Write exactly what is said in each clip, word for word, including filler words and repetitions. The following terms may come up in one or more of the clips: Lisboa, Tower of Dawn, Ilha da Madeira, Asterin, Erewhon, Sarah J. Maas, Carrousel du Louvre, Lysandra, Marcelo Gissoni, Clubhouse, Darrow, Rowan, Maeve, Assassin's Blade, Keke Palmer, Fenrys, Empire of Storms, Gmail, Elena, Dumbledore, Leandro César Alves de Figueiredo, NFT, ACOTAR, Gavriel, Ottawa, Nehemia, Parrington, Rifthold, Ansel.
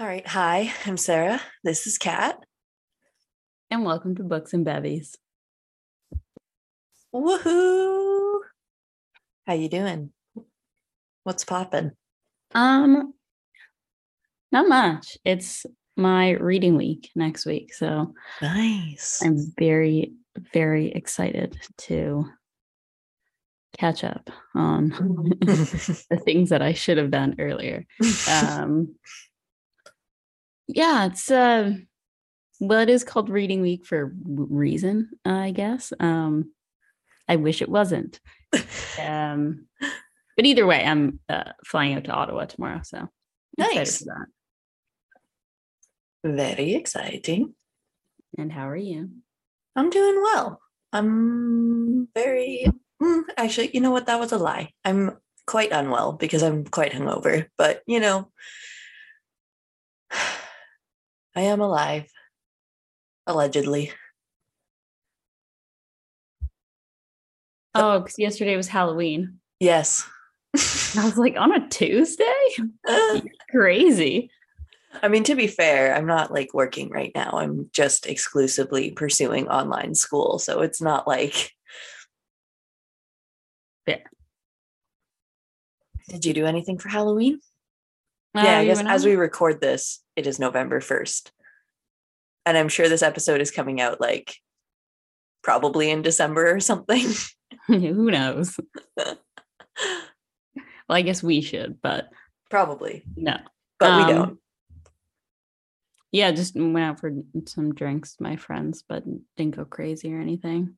All right. Hi, I'm Sarah. This is Kat. And welcome to Books and Bevies. Woohoo! How you doing? What's poppin'? Um, not much. It's my reading week next week, so nice. I'm very, very excited to catch up on the things that I should have done earlier. Um, yeah, it's uh, well, it is called Reading Week for a reason, uh, I guess. Um, I wish it wasn't, um, but either way, I'm uh, flying out to Ottawa tomorrow, so nice. Excited for that. Very exciting. And how are you? I'm doing well. I'm very, mm, actually, you know what? That was a lie. I'm quite unwell because I'm quite hungover, but you know, I am alive, allegedly. Oh, because yesterday was Halloween. Yes. I was like, on a Tuesday? You're crazy. I mean, to be fair, I'm not like working right now. I'm just exclusively pursuing online school. So it's not like. Fair. Did you do anything for Halloween? Uh, yeah, I guess as we record this, it is November first. And I'm sure this episode is coming out like probably in December or something. Who knows? Well, I guess we should, but. Probably. No. But um, we don't. Yeah, just went out for some drinks, my friends, but didn't go crazy or anything.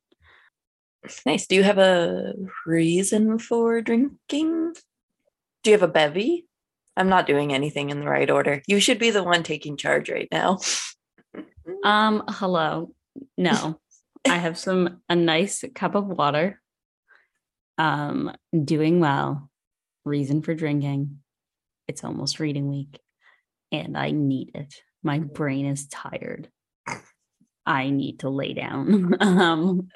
Nice. Do you have a reason for drinking? Do you have a bevy? I'm not doing anything in the right order. You should be the one taking charge right now. um, hello. No. I have some a nice cup of water. Um, doing well. Reason for drinking. It's almost reading week, and I need it. My brain is tired. I need to lay down. um,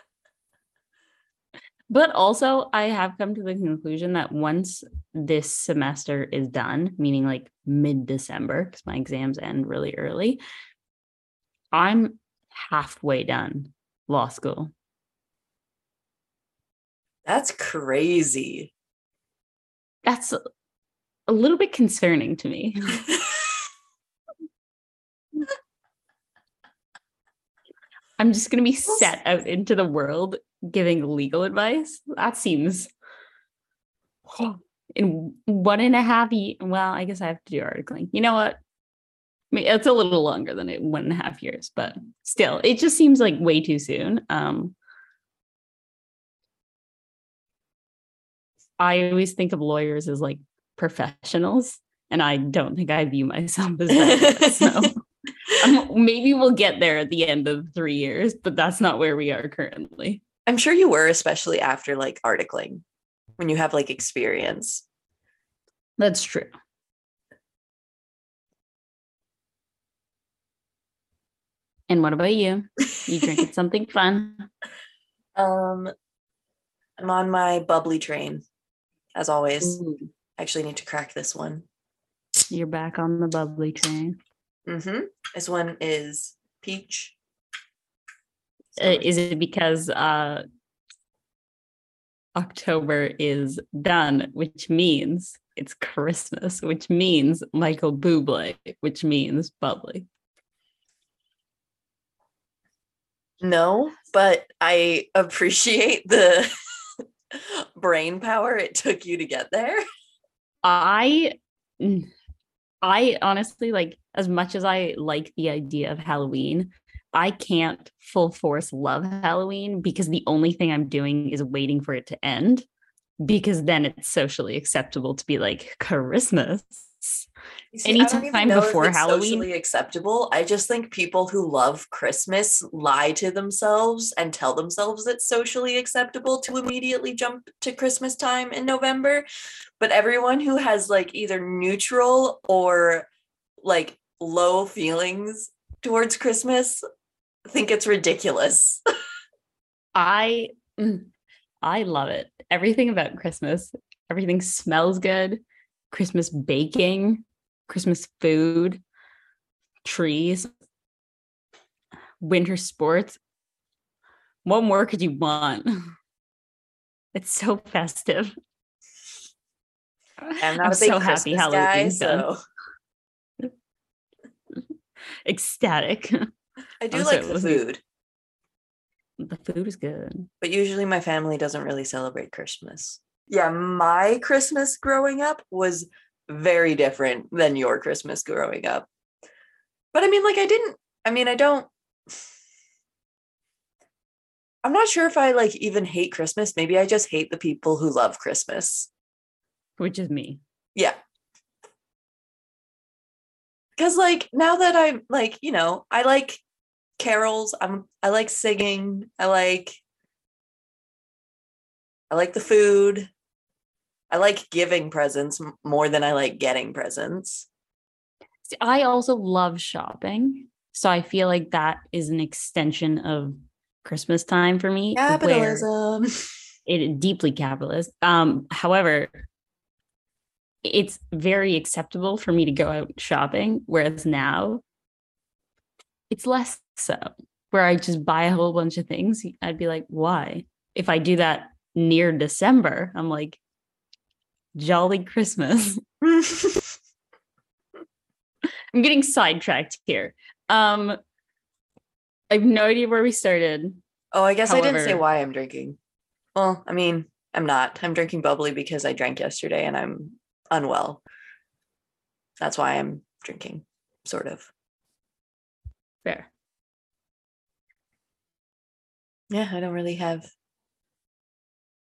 but also, I have come to the conclusion that once this semester is done, meaning like mid-December, because my exams end really early, I'm halfway done law school. That's crazy. That's a little bit concerning to me. I'm just going to be set out into the world giving legal advice. That seems in one and a half years. Well, I guess I have to do articling. You know what? I mean, it's a little longer than it, one and a half years, but still, it just seems like way too soon. Um, I always think of lawyers as like professionals, and I don't think I view myself as that. So. Um, maybe we'll get there at the end of three years, but that's not where we are currently. I'm sure you were, especially after like articling, when you have like experience. That's true. And what about you? You drinking something fun? Um, I'm on my bubbly train, as always. Ooh. I actually need to crack this one. You're back on the bubbly train. Mm-hmm. This one is peach. Uh, is it because uh, October is done, which means it's Christmas, which means Michael Bublé, which means bubbly. No, but I appreciate the brain power it took you to get there. I, I honestly, like, as much as I like the idea of Halloween, I can't full force love Halloween because the only thing I'm doing is waiting for it to end, because then it's socially acceptable to be like Christmas. See, anytime before Halloween, socially acceptable. I just think people who love Christmas lie to themselves and tell themselves it's socially acceptable to immediately jump to Christmas time in November. But everyone who has like either neutral or like low feelings towards Christmas think it's ridiculous. I I love it. Everything about Christmas. Everything smells good. Christmas baking, Christmas food, trees, winter sports. What more could you want? It's so festive. I'm, not I'm a big so Christmas happy Halloween. So. Ecstatic. I do also, like the food. The food is good. But usually my family doesn't really celebrate Christmas. Yeah, my Christmas growing up was very different than your Christmas growing up. But I mean, like, I didn't, I mean, I don't, I'm not sure if I like even hate Christmas. Maybe I just hate the people who love Christmas. Which is me. Yeah. Because like, now that I'm like, you know, I like carols, I'm, I like singing, I like, I like the food. I like giving presents more than I like getting presents. I also love shopping. So I feel like that is an extension of Christmas time for me. Capitalism. It is deeply capitalist. Um, however, it's very acceptable for me to go out shopping, whereas now it's less so, where I just buy a whole bunch of things. I'd be like, why? If I do that near December, I'm like, jolly Christmas. I'm getting sidetracked here. Um, I have no idea where we started. Oh, I guess However, I didn't say why I'm drinking. Well, I mean, I'm not. I'm drinking bubbly because I drank yesterday and I'm unwell. That's why I'm drinking, sort of. Fair. Yeah, I don't really have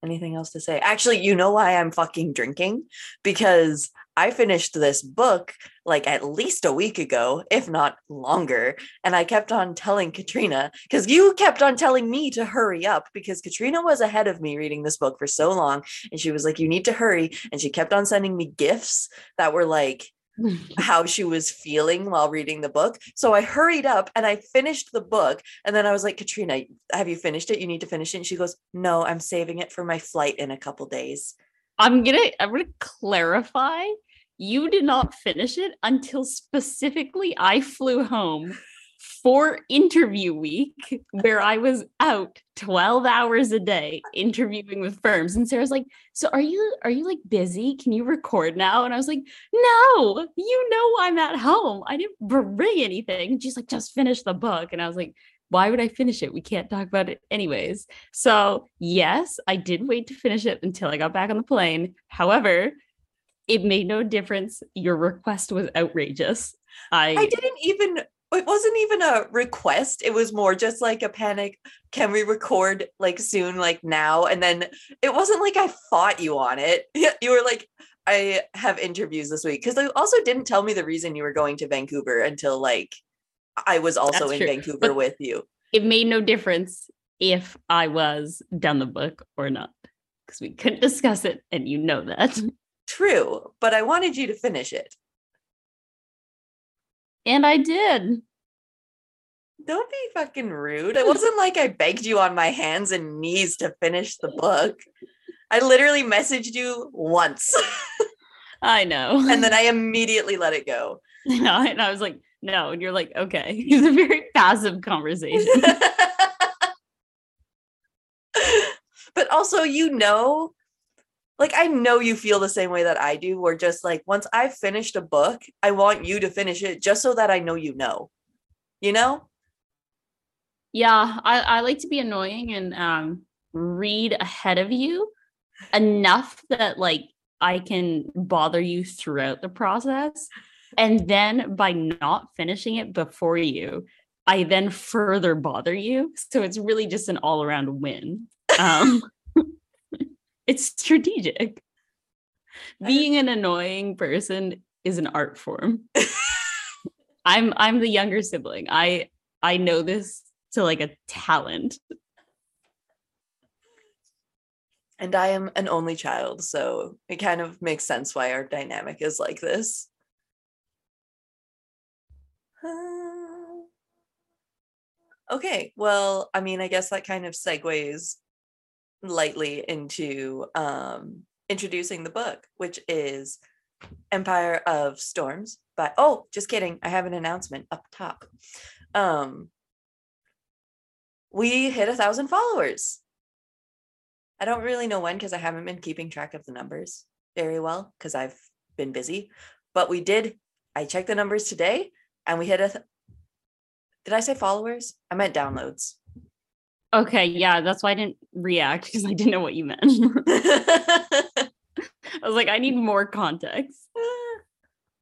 anything else to say. Actually, you know why I'm fucking drinking? Because I finished this book like at least a week ago, if not longer. And I kept on telling Katrina, because you kept on telling me to hurry up, because Katrina was ahead of me reading this book for so long. And she was like, you need to hurry. And she kept on sending me gifts that were like how she was feeling while reading the book. So I hurried up and I finished the book. And then I was like, Katrina, have you finished it? You need to finish it. And she goes, no, I'm saving it for my flight in a couple days. I'm gonna, I'm gonna clarify. You did not finish it until specifically I flew home for interview week, where I was out twelve hours a day interviewing with firms. And Sarah's like, so are you, are you like busy? Can you record now? And I was like, no, you know, I'm at home. I didn't bring anything. And she's like, just finish the book. And I was like, why would I finish it? We can't talk about it anyways. So yes, I did wait to finish it until I got back on the plane. However, it made no difference. Your request was outrageous. I, I didn't even It wasn't even a request. It was more just like a panic. Can we record like soon, like now? And then it wasn't like I fought you on it. You were like, I have interviews this week. Because you also didn't tell me the reason you were going to Vancouver until like I was also That's in true. Vancouver but with you. It made no difference if I was done the book or not, because we couldn't discuss it. And you know that. True. But I wanted you to finish it. And I did. Don't be fucking rude. It wasn't like I begged you on my hands and knees to finish the book. I literally messaged you once. I know. And then I immediately let it go. No, and I was like, no. And you're like, okay. It was a very passive conversation. But also, you know, like, I know you feel the same way that I do, where just like, once I've finished a book, I want you to finish it just so that I know you know, you know? Yeah, I, I like to be annoying and um, read ahead of you enough that like I can bother you throughout the process. And then by not finishing it before you, I then further bother you. So it's really just an all-around win. Um, it's strategic. Being an annoying person is an art form. I'm I'm the younger sibling. I I know this to like a talent. And I am an only child, so it kind of makes sense why our dynamic is like this. Uh, okay, well, I mean, I guess that kind of segues lightly into um, introducing the book, which is Empire of Storms by, oh, just kidding, I have an announcement up top. Um, we hit a thousand followers. I don't really know when because I haven't been keeping track of the numbers very well because I've been busy, but we did. I checked the numbers today and we hit a, th- did I say followers? I meant downloads. Okay. Yeah. That's why I didn't react because I didn't know what you meant. I was like, I need more context.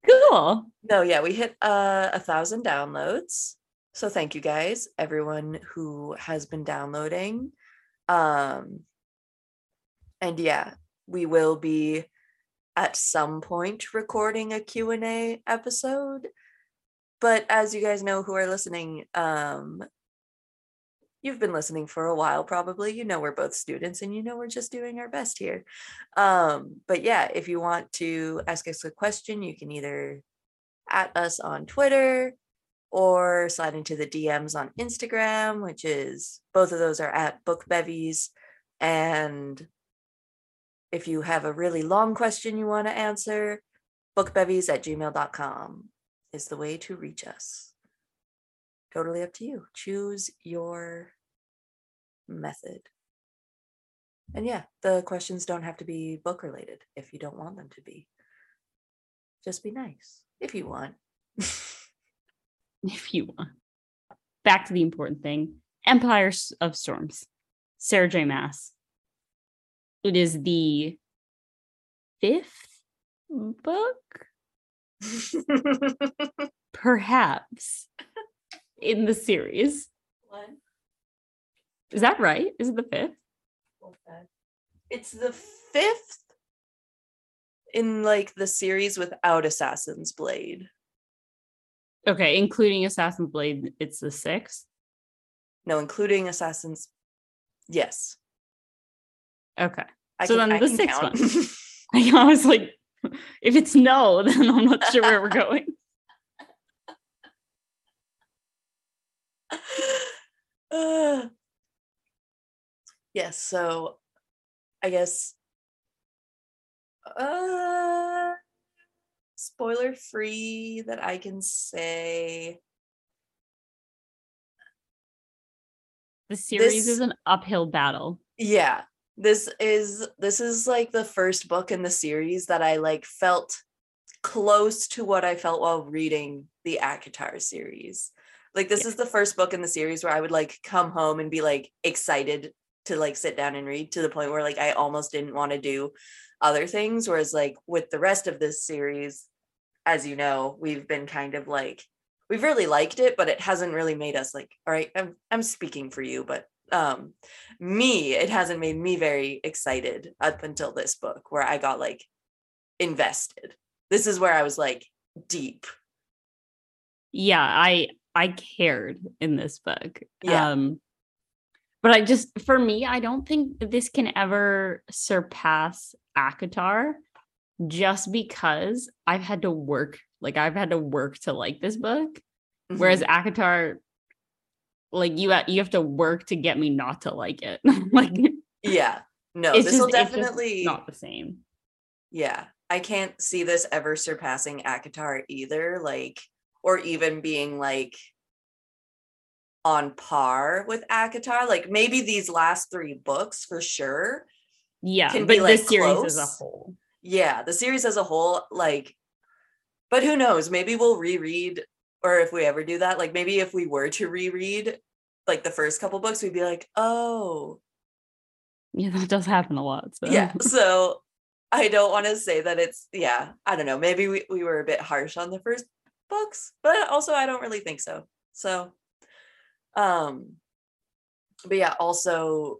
Cool. No. Yeah. We hit uh, a thousand downloads. So thank you guys. Everyone who has been downloading. Um, And yeah, we will be at some point recording a Q and A episode. But as you guys know who are listening, um, you've been listening for a while probably. You know we're both students and you know we're just doing our best here. Um, but yeah, if you want to ask us a question, you can either at us on Twitter or slide into the D Ms on Instagram, which is, both of those are at Book Bevies. And if you have a really long question you want to answer, bookbevies at gmail dot com is the way to reach us. Totally up to you. Choose your method. And yeah, the questions don't have to be book related if you don't want them to be. Just be nice if you want. If you want. Back to the important thing. Empire of Storms. Sarah J. Maas. It is the fifth book, perhaps, in the series. What? Is that right? Is it the fifth? It's the fifth in, like, the series without Assassin's Blade. Okay, including Assassin's Blade, it's the sixth? No, including Assassin's... Yes. Okay. I so can, then I the sixth count. One. I was like, if it's no, then I'm not sure where we're going. uh, yes. So I guess uh, spoiler free that I can say. The series this, is an uphill battle. Yeah. This is this is like the first book in the series that I like felt close to what I felt while reading the ACOTAR series. Like this yeah. is the first book in the series where I would like come home and be like excited to like sit down and read, to the point where like I almost didn't want to do other things. Whereas like with the rest of this series, as you know, we've been kind of like, we've really liked it, but it hasn't really made us like, all right, I'm I'm speaking for you, but um me it hasn't made me very excited up until this book where I got like invested. This is where I was like deep. Yeah, I I cared in this book. Yeah. Um but I just, for me, I don't think this can ever surpass ACOTAR, just because I've had to work like I've had to work to like this book. Mm-hmm. Whereas ACOTAR, like you, you have to work to get me not to like it. Like, yeah, no, this will definitely not the same. Yeah, I can't see this ever surpassing ACOTAR either, like, or even being like on par with ACOTAR. Like maybe these last three books for sure, Yeah, can but be, like, the series close. As a whole. Yeah, the series as a whole, like, but who knows? Maybe we'll reread, or if we ever do that, like, maybe if we were to reread, like, the first couple books, we'd be like, oh. Yeah, that does happen a lot. So. Yeah, so I don't want to say that it's, yeah, I don't know. Maybe we, we were a bit harsh on the first books, but also I don't really think so. So, um, but yeah, also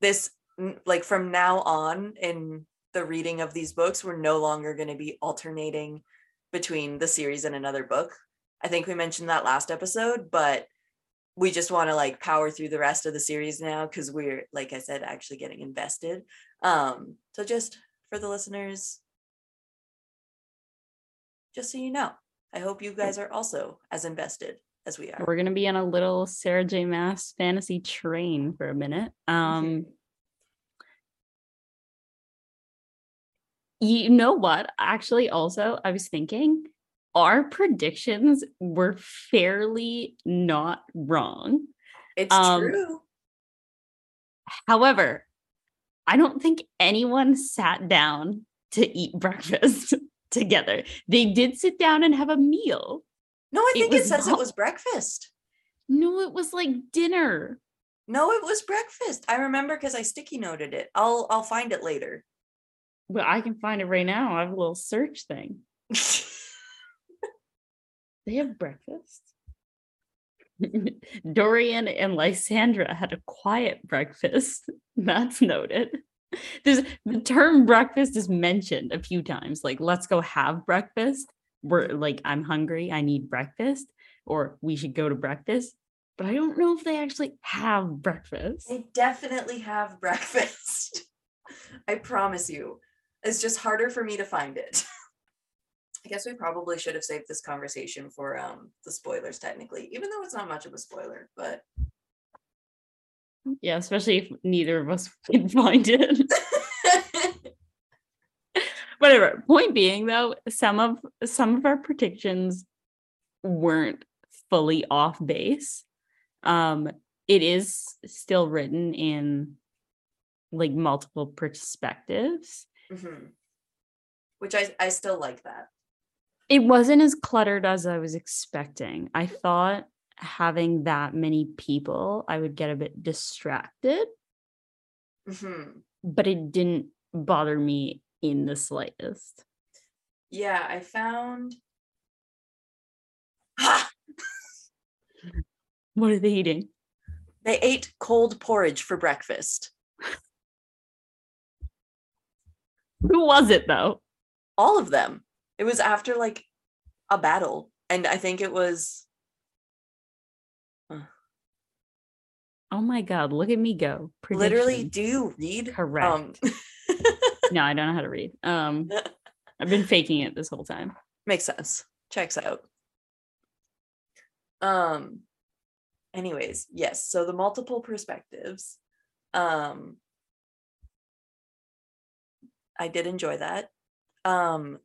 this, like, from now on in the reading of these books, we're no longer going to be alternating between the series and another book. I think we mentioned that last episode, but we just want to, like, power through the rest of the series now because we're, like I said, actually getting invested. Um, so just for the listeners, just so you know, I hope you guys are also as invested as we are. We're going to be on a little Sarah J. Maas fantasy train for a minute. Um mm-hmm. You know what? Actually, also, I was thinking our predictions were fairly not wrong. It's um, true. However, I don't think anyone sat down to eat breakfast together. They did sit down and have a meal. No, I think it, it says not... it was breakfast. No, it was like dinner. No, it was breakfast. I remember because I sticky noted it. I'll I'll find it later. Well, I can find it right now. I have a little search thing. They have breakfast. Dorian and Lysandra had a quiet breakfast. That's noted. There's, the term breakfast is mentioned a few times. Like, let's go have breakfast. We're like, I'm hungry. I need breakfast. Or we should go to breakfast. But I don't know if they actually have breakfast. They definitely have breakfast. I promise you. It's just harder for me to find it. I guess we probably should have saved this conversation for um, the spoilers, technically, even though it's not much of a spoiler, but. Yeah, especially if neither of us can find it. Whatever. Point being, though, some of some of our predictions weren't fully off base. Um, it is still written in, like, multiple perspectives. Mm-hmm. Which I, I still like that. It wasn't as cluttered as I was expecting. I thought having that many people, I would get a bit distracted. Mm-hmm. But it didn't bother me in the slightest. Yeah, I found... What are they eating? They ate cold porridge for breakfast. Who was it, though? All of them. It was after, like, a battle. And I think it was... Huh. Oh, my God. Look at me go. Prediction. Literally, do you read? Correct. Um... No, I don't know how to read. Um, I've been faking it this whole time. Makes sense. Checks out. Um. Anyways, yes. So the multiple perspectives. Um. I did enjoy that. Um,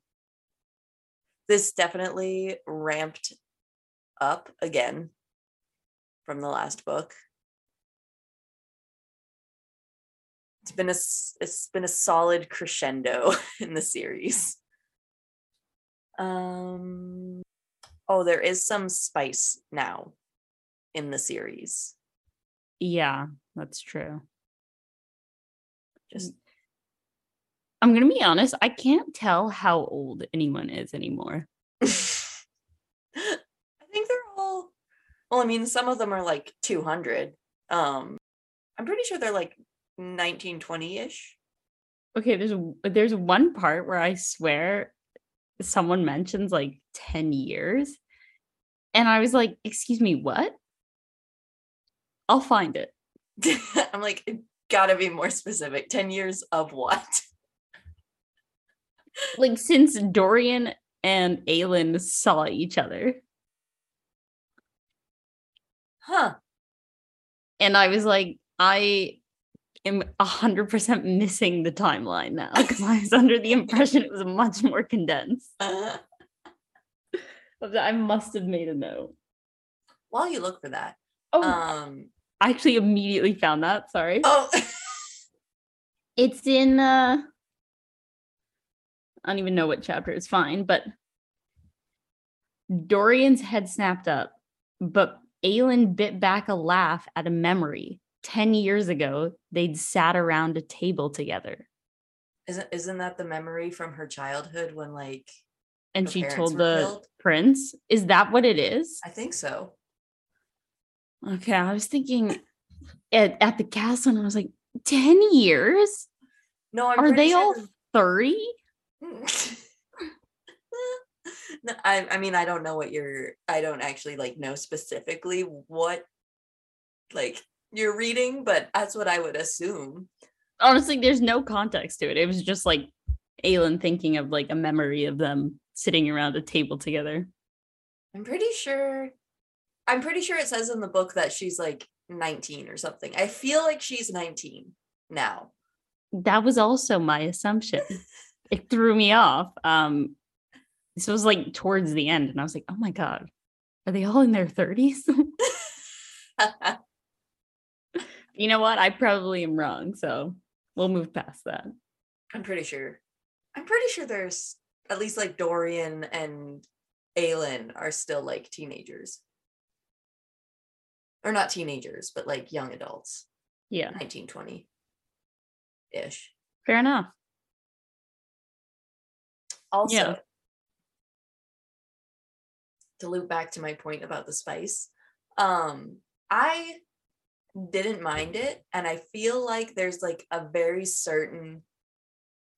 this definitely ramped up again from the last book. It's been a it's been a solid crescendo in the series. Um, oh, there is some spice now in the series. Yeah, that's true. Just. I'm going to be honest, I can't tell how old anyone is anymore. I think they're all, well, I mean, some of them are like two hundred. Um, I'm pretty sure they're like nineteen, twenty-ish. Okay, there's there's one part where I swear someone mentions like ten years. And I was like, excuse me, what? I'll find it. I'm like, gotta be more specific. ten years of what? Like, since Dorian and Aelin saw each other. Huh. And I was like, I am one hundred percent missing the timeline now. Because I was under the impression it was much more condensed. Uh-huh. I must have made a note. While you look for that. Oh, um, I actually immediately found that. Sorry. Oh. It's in, uh, I don't even know what chapter, it's fine, but Dorian's head snapped up, but Aelin bit back a laugh at a memory. Ten years ago, they'd sat around a table together. Isn't isn't that the memory from her childhood when, like, and she told the killed? Prince? Is that what it is? I think so. Okay, I was thinking at, at the castle, and I was like, ten years? No, I'm are they sure all thirty? No, I, I mean, I don't know what your, I don't actually, like, know specifically what, like, you're reading, but that's what I would assume. Honestly, there's no context to it. It was just, like, Aelin thinking of, like, a memory of them sitting around a table together. I'm pretty sure, I'm pretty sure it says in the book that she's, like, nineteen or something. I feel like she's nineteen now. That was also my assumption. It threw me off. Um, this was, like, towards the end, and I was like, oh my god, are they all in their thirties? You know what? I probably am wrong, so we'll move past that. I'm pretty sure. I'm pretty sure there's at least, like, Dorian and Aelin are still, like, teenagers. Or not teenagers, but, like, young adults. Yeah. nineteen, twenty-ish. Fair enough. Also, yeah. To loop back to my point about the spice, um, I didn't mind it, and I feel like there's, like, a very certain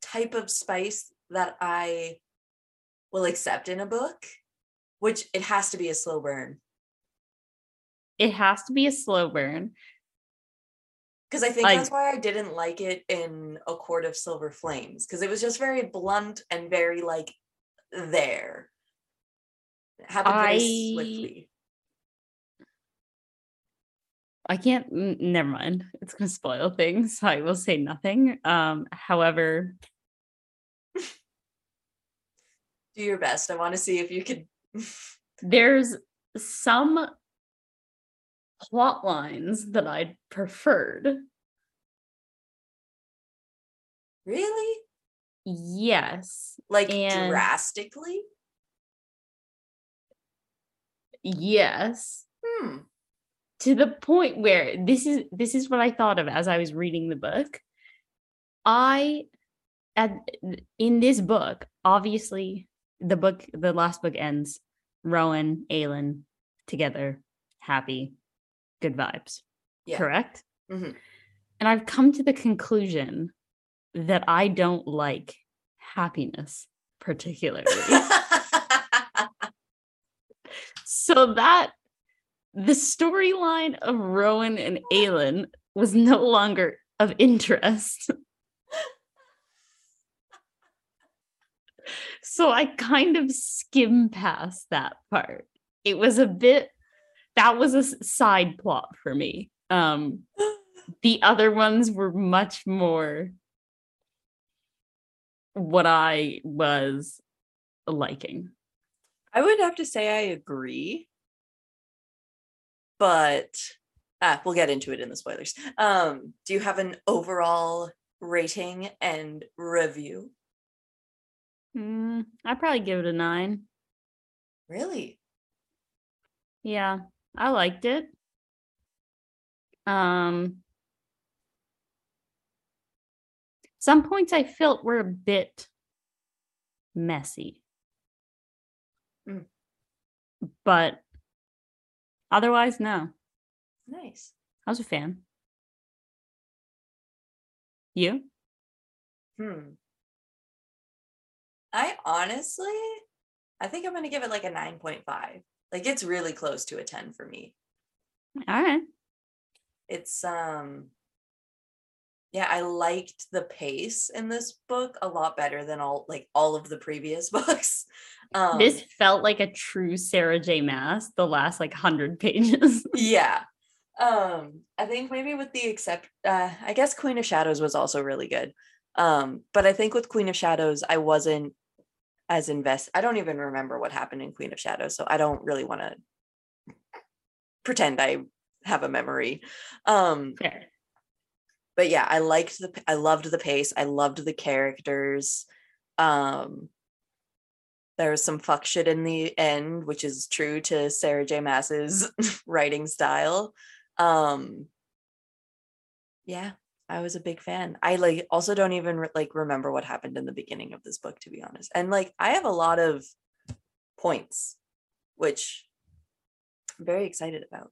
type of spice that I will accept in a book, which it has to be a slow burn. It has to be a slow burn. Because I think like, that's why I didn't like it in A Court of Silver Flames, because it was just very blunt and very, like, there. It happened I... very swiftly. I can't, n- never mind. It's going to spoil things, so I will say nothing. Um, however. Do your best. I want to see if you could. There's some plot lines that I'd preferred. Really? Yes. Like and... drastically? Yes. Hmm. To the point where this is this is what I thought of as I was reading the book. I, at, in this book, obviously, the book, the last book ends, Rowan, Aelin, together, happy, good vibes, yeah. Correct? Mm-hmm. And I've come to the conclusion that I don't like happiness particularly. So that the storyline of Rowan and Aelin was no longer of interest. So I kind of skimmed past that part. It was a bit, that was a side plot for me. Um, the other ones were much more what I was liking. I would have to say I agree. But ah, we'll get into it in the spoilers. Um, do you have an overall rating and review? Mm, I'd probably give it a nine. Really? Yeah, I liked it. Um, some points I felt were a bit messy. Mm. But otherwise, no. Nice. I was a fan. You? Hmm. I honestly, I think I'm going to give it like a nine point five. Like, it's really close to a ten for me. All right. It's, um, yeah, I liked the pace in this book a lot better than all, like, all of the previous books. Um, this felt like a true Sarah J. Maas, the last, like, one hundred pages. Yeah. Um, I think maybe with the except, uh, I guess Queen of Shadows was also really good. Um, but I think with Queen of Shadows, I wasn't as invested. I don't even remember what happened in Queen of Shadows, so I don't really want to pretend I have a memory. Um, Fair. But yeah, I liked the, I loved the pace. I loved the characters. Um, there was some fuck shit in the end, which is true to Sarah J. Maas's writing style. Um, yeah, I was a big fan. I like also don't even re- like remember what happened in the beginning of this book, to be honest. And like, I have a lot of points, which I'm very excited about.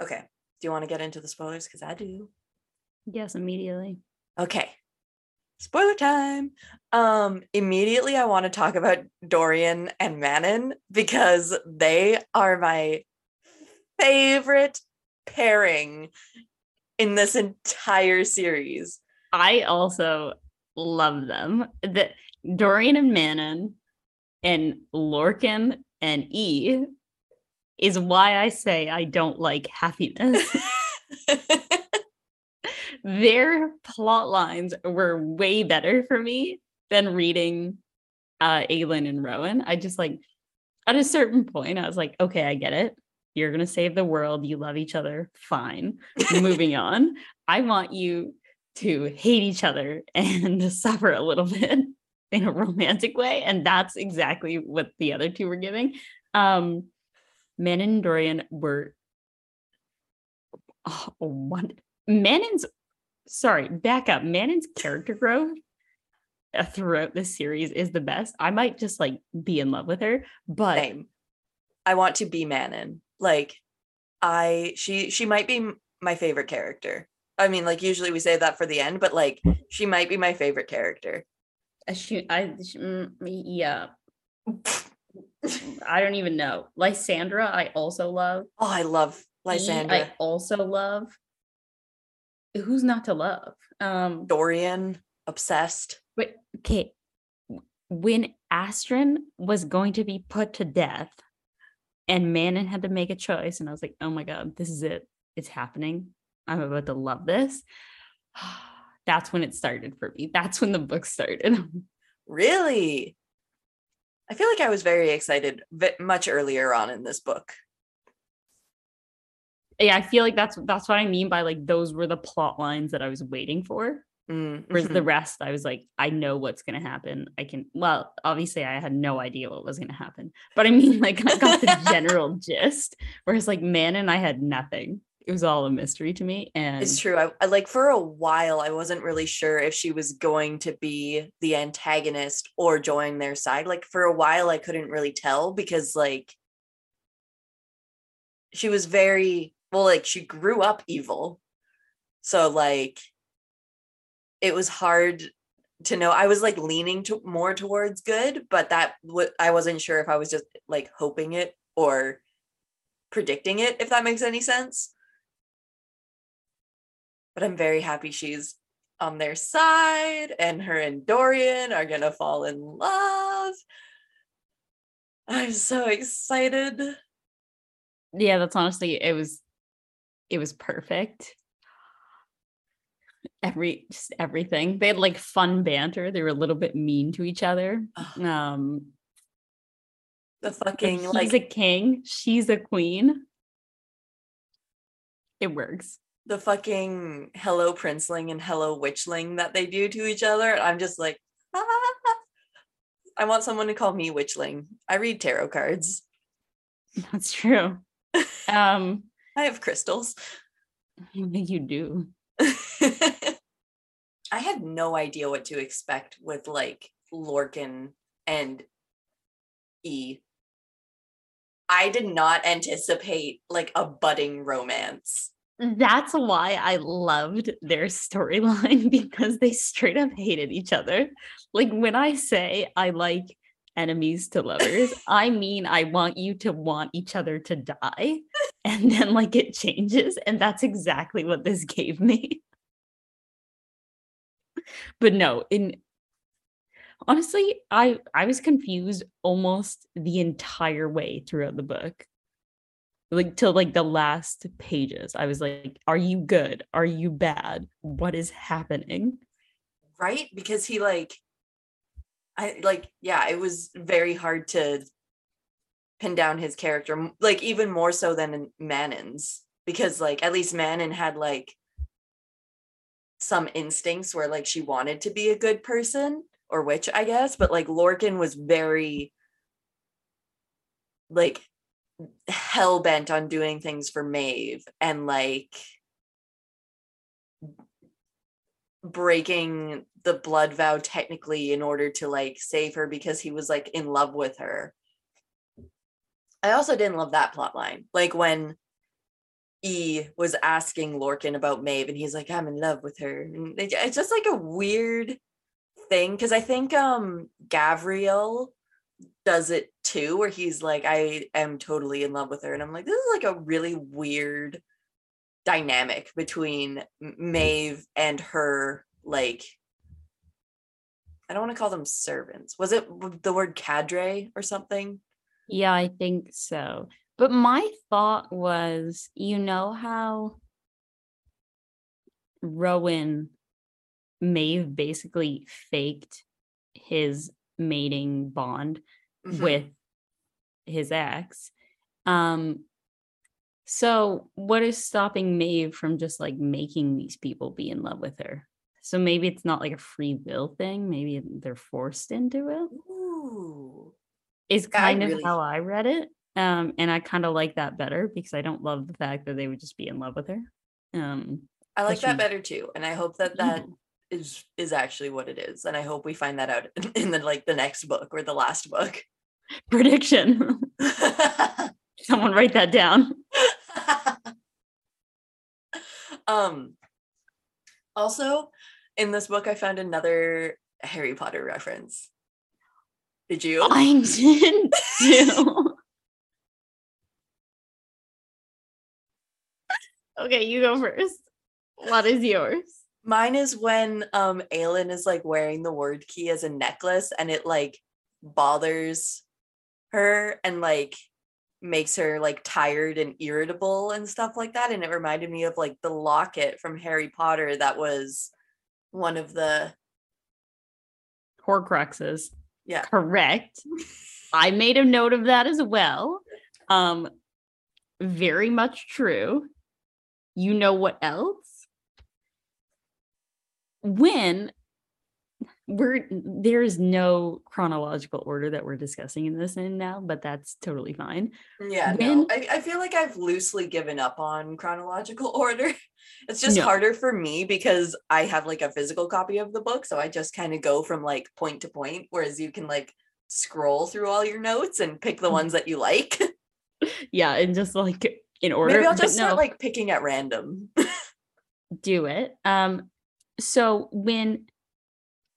Okay. Do you want to get into the spoilers? Because I do. Yes, immediately. Okay. Spoiler time. Um, immediately, I want to talk about Dorian and Manon because they are my favorite pairing in this entire series. I also love them. The, Dorian and Manon and Lorcan and E is why I say I don't like happiness. Their plot lines were way better for me than reading uh, Aelin and Rowan. I just like, at a certain point, I was like, okay, I get it. You're going to save the world. You love each other. Fine. Moving on. I want you to hate each other and suffer a little bit in a romantic way. And that's exactly what the other two were giving. Um, Manon and Dorian were oh, one Manon's sorry, back up. Manon's character growth throughout this series is the best. I might just like be in love with her, but same. I want to be Manon. Like I she she might be my favorite character. I mean, like usually we say that for the end, but like she might be my favorite character. She I she, mm, yeah. I don't even know. Lysandra, I also love. Oh, I love Lysandra. E, I also love. Who's not to love? Um, Dorian, obsessed. But okay, when Asterin was going to be put to death, and Manon had to make a choice, and I was like, "Oh my god, this is it! It's happening! I'm about to love this." That's when it started for me. That's when the book started. Really. I feel like I was very excited much earlier on in this book. Yeah, I feel like that's that's what I mean by like those were the plot lines that I was waiting for. Mm-hmm. Whereas the rest, I was like, I know what's going to happen. I can, well, obviously I had no idea what was going to happen. But I mean, like I got the general gist, whereas like Manon, I had nothing. it was all a mystery to me. And it's true. I, I like for a while, I wasn't really sure if she was going to be the antagonist or join their side. Like for a while, I couldn't really tell because like she was very, well, like she grew up evil. So like it was hard to know. I was like leaning to more towards good, but that w- I wasn't sure if I was just like hoping it or predicting it, if that makes any sense. But I'm very happy she's on their side and her and Dorian are gonna fall in love. I'm so excited. Yeah, that's honestly, it was it was perfect. Every just everything. They had like fun banter. They were a little bit mean to each other. Um the fucking he's like he's a king, she's a queen. It works. The fucking hello princeling and hello witchling that they do to each other. I'm just like, ah, I want someone to call me witchling. I read tarot cards. That's true. Um I have crystals. You do. I had no idea what to expect with like Lorcan and E. I did not anticipate like a budding romance. That's why I loved their storyline, because they straight up hated each other. Like when I say I like enemies to lovers, I mean I want you to want each other to die. And then like it changes, and that's exactly what this gave me. But no, in honestly, I I was confused almost the entire way throughout the book. Like till like the last pages. I was like, are you good? Are you bad? What is happening? Right? Because he like I like, yeah, it was very hard to pin down his character, like even more so than Manon's, because like at least Manon had like some instincts where like she wanted to be a good person or witch, I guess, but like Lorcan was very like hell-bent on doing things for Maeve and like breaking the blood vow technically in order to like save her because he was like in love with her. I also didn't love that plot line. Like when E was asking Lorcan about Maeve and he's like, I'm in love with her. And it's just like a weird thing. Cause I think um, Gavriel does it too, where he's like, I am totally in love with her. And I'm like, this is like a really weird dynamic between Maeve and her, like, I don't want to call them servants. Was it the word cadre or something? Yeah, I think so. But my thought was, you know how Rowan, Maeve basically faked his mating bond mm-hmm. with his ex. Um, so what is stopping Maeve from just like making these people be in love with her? So maybe it's not like a free will thing. Maybe they're forced into it. Ooh. Is kind of really... how I read it. Um, and I kind of like that better because I don't love the fact that they would just be in love with her. Um, I like that she... better too. And I hope that that mm. is, is actually what it is. And I hope we find that out in the, like the next book or the last book. Prediction. Someone write that down. um, also in this book, I found another Harry Potter reference. Did you? I didn't do. Okay, you go first. What is yours? Mine is when um Aelin is like wearing the word key as a necklace and it like bothers her and like makes her like tired and irritable and stuff like that. And it reminded me of like the locket from Harry Potter that was one of the Horcruxes. Yeah. Correct. I made a note of that as well. Um, very much true. You know what else? When we're there is no chronological order that we're discussing in this in now, but that's totally fine. Yeah, when, no, I, I feel like I've loosely given up on chronological order. It's just no. harder for me because I have like a physical copy of the book, so I just kind of go from like point to point, whereas you can like scroll through all your notes and pick the ones that you like. Yeah, and just like in order. Maybe I'll just start no. like picking at random. Do it. Um, so when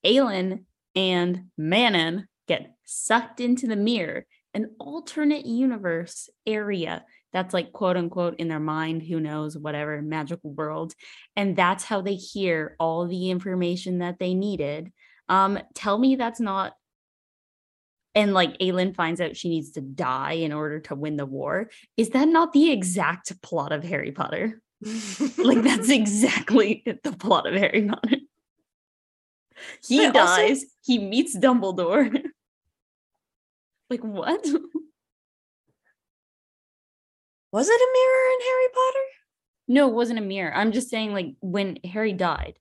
Aelin and Manon get sucked into the mirror, an alternate universe area that's like quote unquote in their mind, who knows, whatever, magical world. And that's how they hear all the information that they needed. Um, tell me that's not. And like Aelin finds out she needs to die in order to win the war. Is that not the exact plot of Harry Potter? Like that's exactly the plot of Harry Potter. He but dies, also, he meets Dumbledore. Like, what? Was it a mirror in Harry Potter? No, it wasn't a mirror. I'm just saying, like, when Harry died,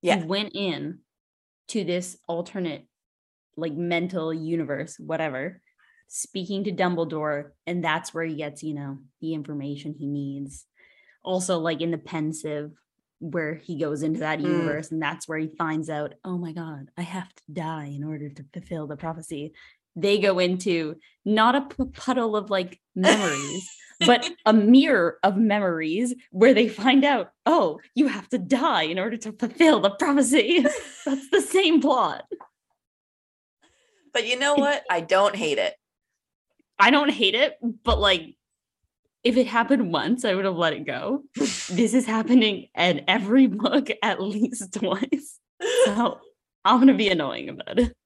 yeah. he went in to this alternate, like, mental universe, whatever, speaking to Dumbledore, and that's where he gets, you know, the information he needs. Also, like, in the pensive, where he goes into that universe mm. and that's where he finds out, oh my God, I have to die in order to fulfill the prophecy. They go into not a p- puddle of like memories, but a mirror of memories where they find out, oh, you have to die in order to fulfill the prophecy. That's the same plot. But you know what? I don't hate it. I don't hate it, but like, if it happened once, I would have let it go. This is happening in every book at least twice. So I'm going to be annoying about it.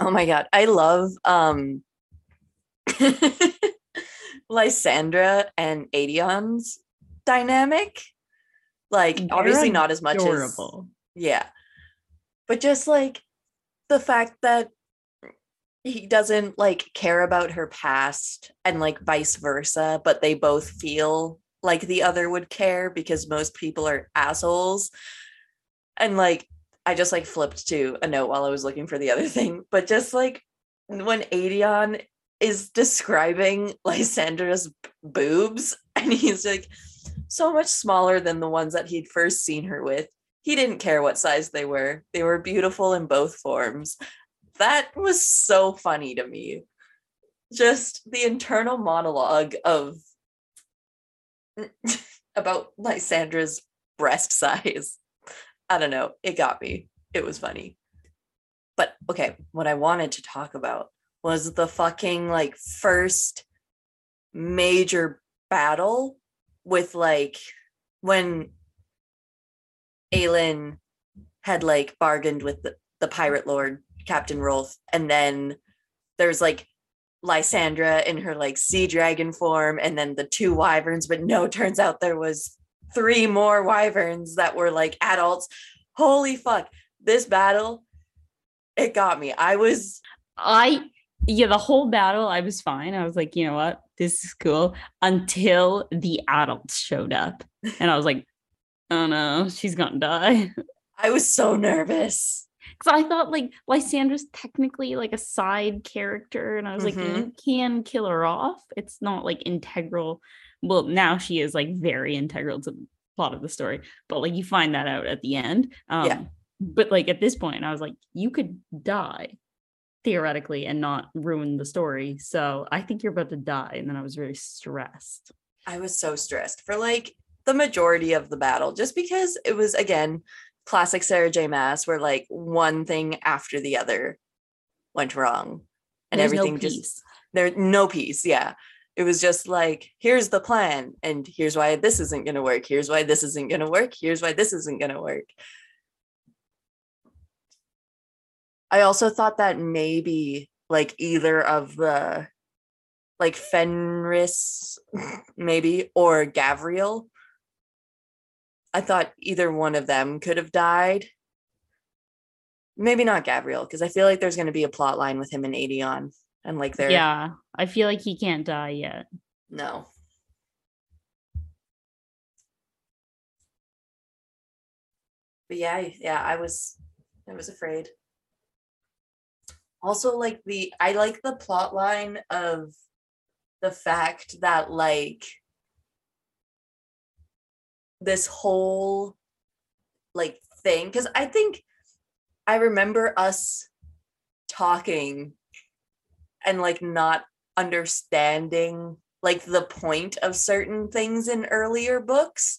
Oh my God. I love um, Lysandra and Aedion's dynamic. Like, They're obviously not as much adorable. as... Yeah. But just like the fact that he doesn't like care about her past and like vice versa, but they both feel like the other would care because most people are assholes. And like, I just like flipped to a note while I was looking for the other thing, but just like when Aedion is describing Lysandra's boobs and he's like so much smaller than the ones that he'd first seen her with. He didn't care what size they were. They were beautiful in both forms. That was so funny to me. Just the internal monologue of about Lysandra's breast size. I don't know. It got me. It was funny. But okay, what I wanted to talk about was the fucking like first major battle with like when Aelin had like bargained with the, the pirate lord Captain Rolfe, and then there's like Lysandra in her like sea dragon form, and then the two wyverns, but no, turns out there was three more wyverns that were like adults. Holy fuck, this battle, it got me. I was I yeah the whole battle I was fine. I was like, you know what, this is cool, until the adults showed up and I was like, oh no, she's gonna die. I was so nervous. Because I thought, like, Lysandra's technically, like, a side character. And I was mm-hmm. like, you can kill her off. It's not, like, integral. Well, now she is, like, very integral to the plot of the story. But, like, you find that out at the end. Um, yeah. But, like, at this point, I was like, you could die, theoretically, and not ruin the story. So I think you're about to die. And then I was very stressed. I was so stressed for, like, the majority of the battle. Just because it was, again... classic Sarah J. Maas, where like one thing after the other went wrong and There's everything no just there's no peace. Yeah. It was just like, here's the plan and here's why this isn't going to work. Here's why this isn't going to work. Here's why this isn't going to work. I also thought that maybe like either of the like Fenrys maybe or Gavriel, I thought either one of them could have died. Maybe not Gavriel, because I feel like there's going to be a plot line with him and Aedion. And like they're... Yeah, I feel like he can't die yet. No. But yeah, yeah, I was I was afraid. Also, like, the, I like the plot line of the fact that, like, this whole, like, thing, because I think I remember us talking and, like, not understanding, like, the point of certain things in earlier books.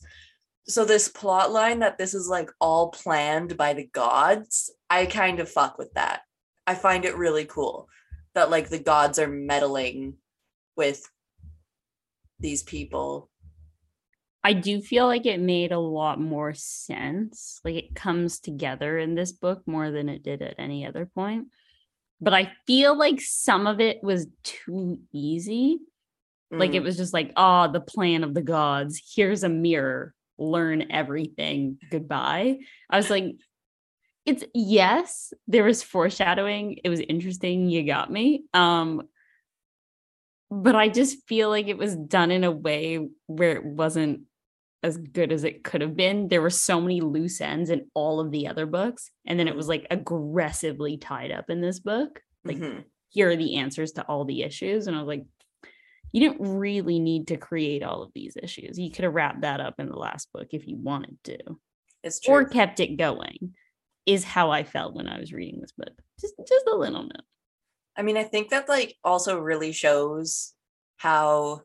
So this plot line that this is, like, all planned by the gods, I kind of fuck with that. I find it really cool that, like, the gods are meddling with these people. I do feel like it made a lot more sense. Like, it comes together in this book more than it did at any other point. But I feel like some of it was too easy. Mm. Like, it was just like, ah, oh, the plan of the gods. Here's a mirror. Learn everything. Goodbye. I was like... It's yes, there was foreshadowing. It was interesting. You got me. Um, but I just feel like it was done in a way where it wasn't as good as it could have been. There were so many loose ends in all of the other books. And then it was like aggressively tied up in this book. Like, mm-hmm. Here are the answers to all the issues. And I was like, you didn't really need to create all of these issues. You could have wrapped that up in the last book if you wanted to. It's true. Or kept it going. Is how I felt when I was reading this book. Just just a little bit. I mean, I think that, like, also really shows how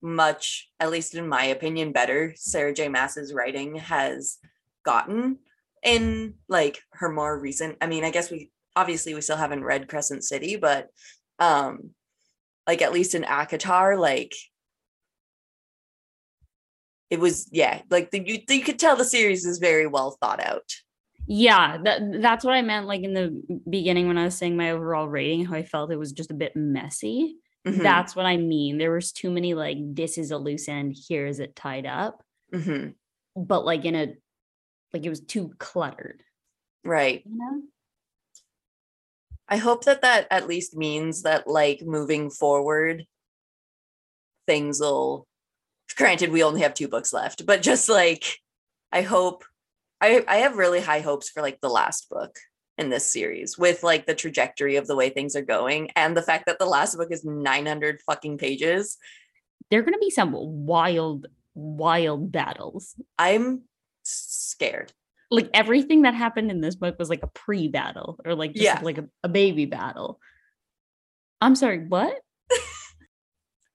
much, at least in my opinion, better Sarah J. Maas's writing has gotten in, like, her more recent. I mean, I guess we obviously we still haven't read Crescent City, but um, like, at least in ACOTAR, like, it was, yeah, like the, you you could tell the series is very well thought out. Yeah, that, that's what I meant, like, in the beginning when I was saying my overall rating, how I felt it was just a bit messy. Mm-hmm. That's what I mean. There was too many, like, this is a loose end, here is it tied up. Mm-hmm. But, like, in a, like, it was too cluttered. Right. You know? I hope that that at least means that, like, moving forward, things will, granted, we only have two books left, but just, like, I hope... I, I have really high hopes for, like, the last book in this series with, like, the trajectory of the way things are going and the fact that the last book is nine hundred fucking pages. There are going to be some wild, wild battles. I'm scared. Like, everything that happened in this book was, like, a pre-battle or, like, just yeah. like a, a baby battle. I'm sorry, what?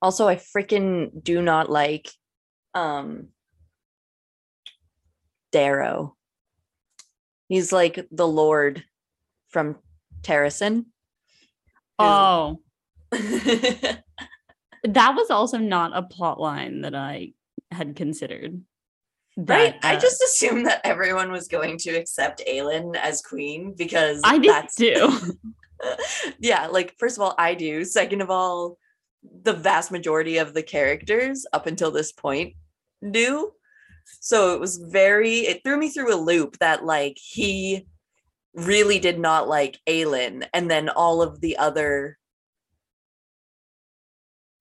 Also, I freaking do not like... um. Darrow. He's like the Lord from Terrasen. Oh. That was also not a plot line that I had considered. That, right? Uh, I just assumed that everyone was going to accept Aelin as queen because I did too. Yeah, like, first of all, I do. Second of all, the vast majority of the characters up until this point do. So it was very, it threw me through a loop that, like, he really did not like Aelin, and then all of the other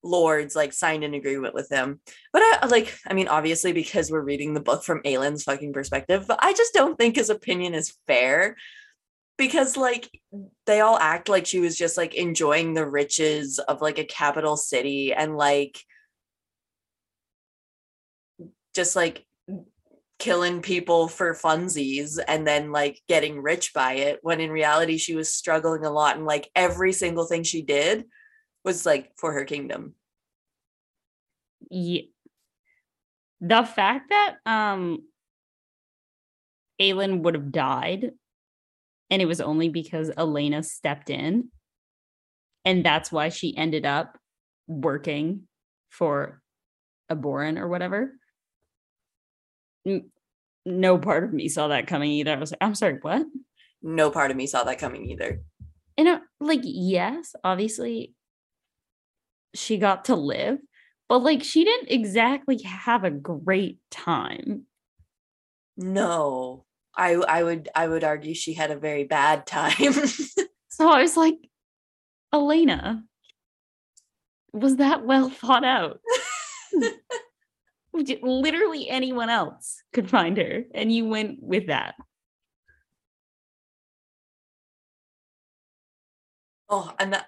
lords, like, signed an agreement with him. But I, like, I mean, obviously because we're reading the book from Aelin's fucking perspective, but I just don't think his opinion is fair because, like, they all act like she was just, like, enjoying the riches of, like, a capital city and, like, just, like, killing people for funsies and then, like, getting rich by it, when in reality she was struggling a lot, and, like, every single thing she did was, like, for her kingdom. Yeah. The fact that um Aelin would have died and it was only because Elena stepped in, and that's why she ended up working for Abraxas or whatever. No part of me saw that coming either. I was like, I'm sorry, what? No part of me saw that coming either. And I, like, yes, obviously she got to live, but, like, she didn't exactly have a great time. No, I I would I would argue she had a very bad time. So I was like, Elena, was that well thought out? Literally anyone else could find her, and you went with that. Oh, and that,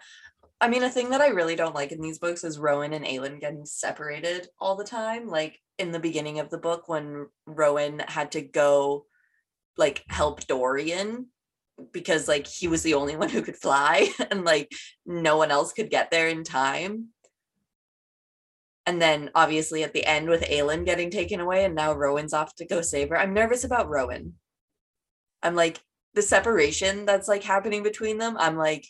I mean, a thing that I really don't like in these books is Rowan and Aelin getting separated all the time. Like in the beginning of the book, when Rowan had to go, like, help Dorian because, like, he was the only one who could fly and, like, no one else could get there in time. And then obviously at the end with Aelin getting taken away and now Rowan's off to go save her. I'm nervous about Rowan. I'm like, the separation that's, like, happening between them, I'm like,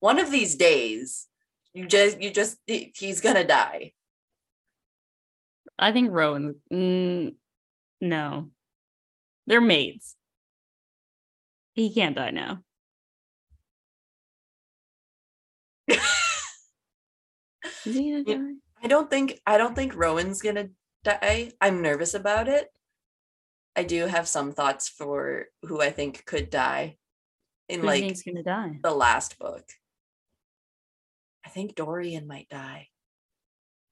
one of these days, you just, you just, he's gonna die. I think Rowan, mm, no. They're mates. He can't die now. Is he gonna die? I don't think I don't think Rowan's gonna die. I'm nervous about it. I do have some thoughts for who I think could die in who, like, do you think's gonna die? The last book. I think Dorian might die.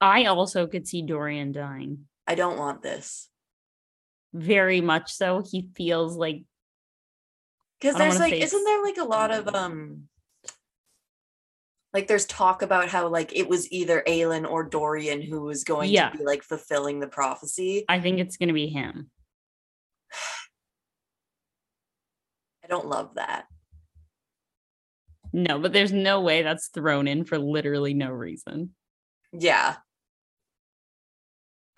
I also could see Dorian dying. I don't want this. Very much so. He feels like, because there's like, isn't there like a lot of um like there's talk about how, like, it was either Aelin or Dorian who was going yeah. to be, like, fulfilling the prophecy. I think it's gonna be him. I don't love that. No, but there's no way that's thrown in for literally no reason. Yeah.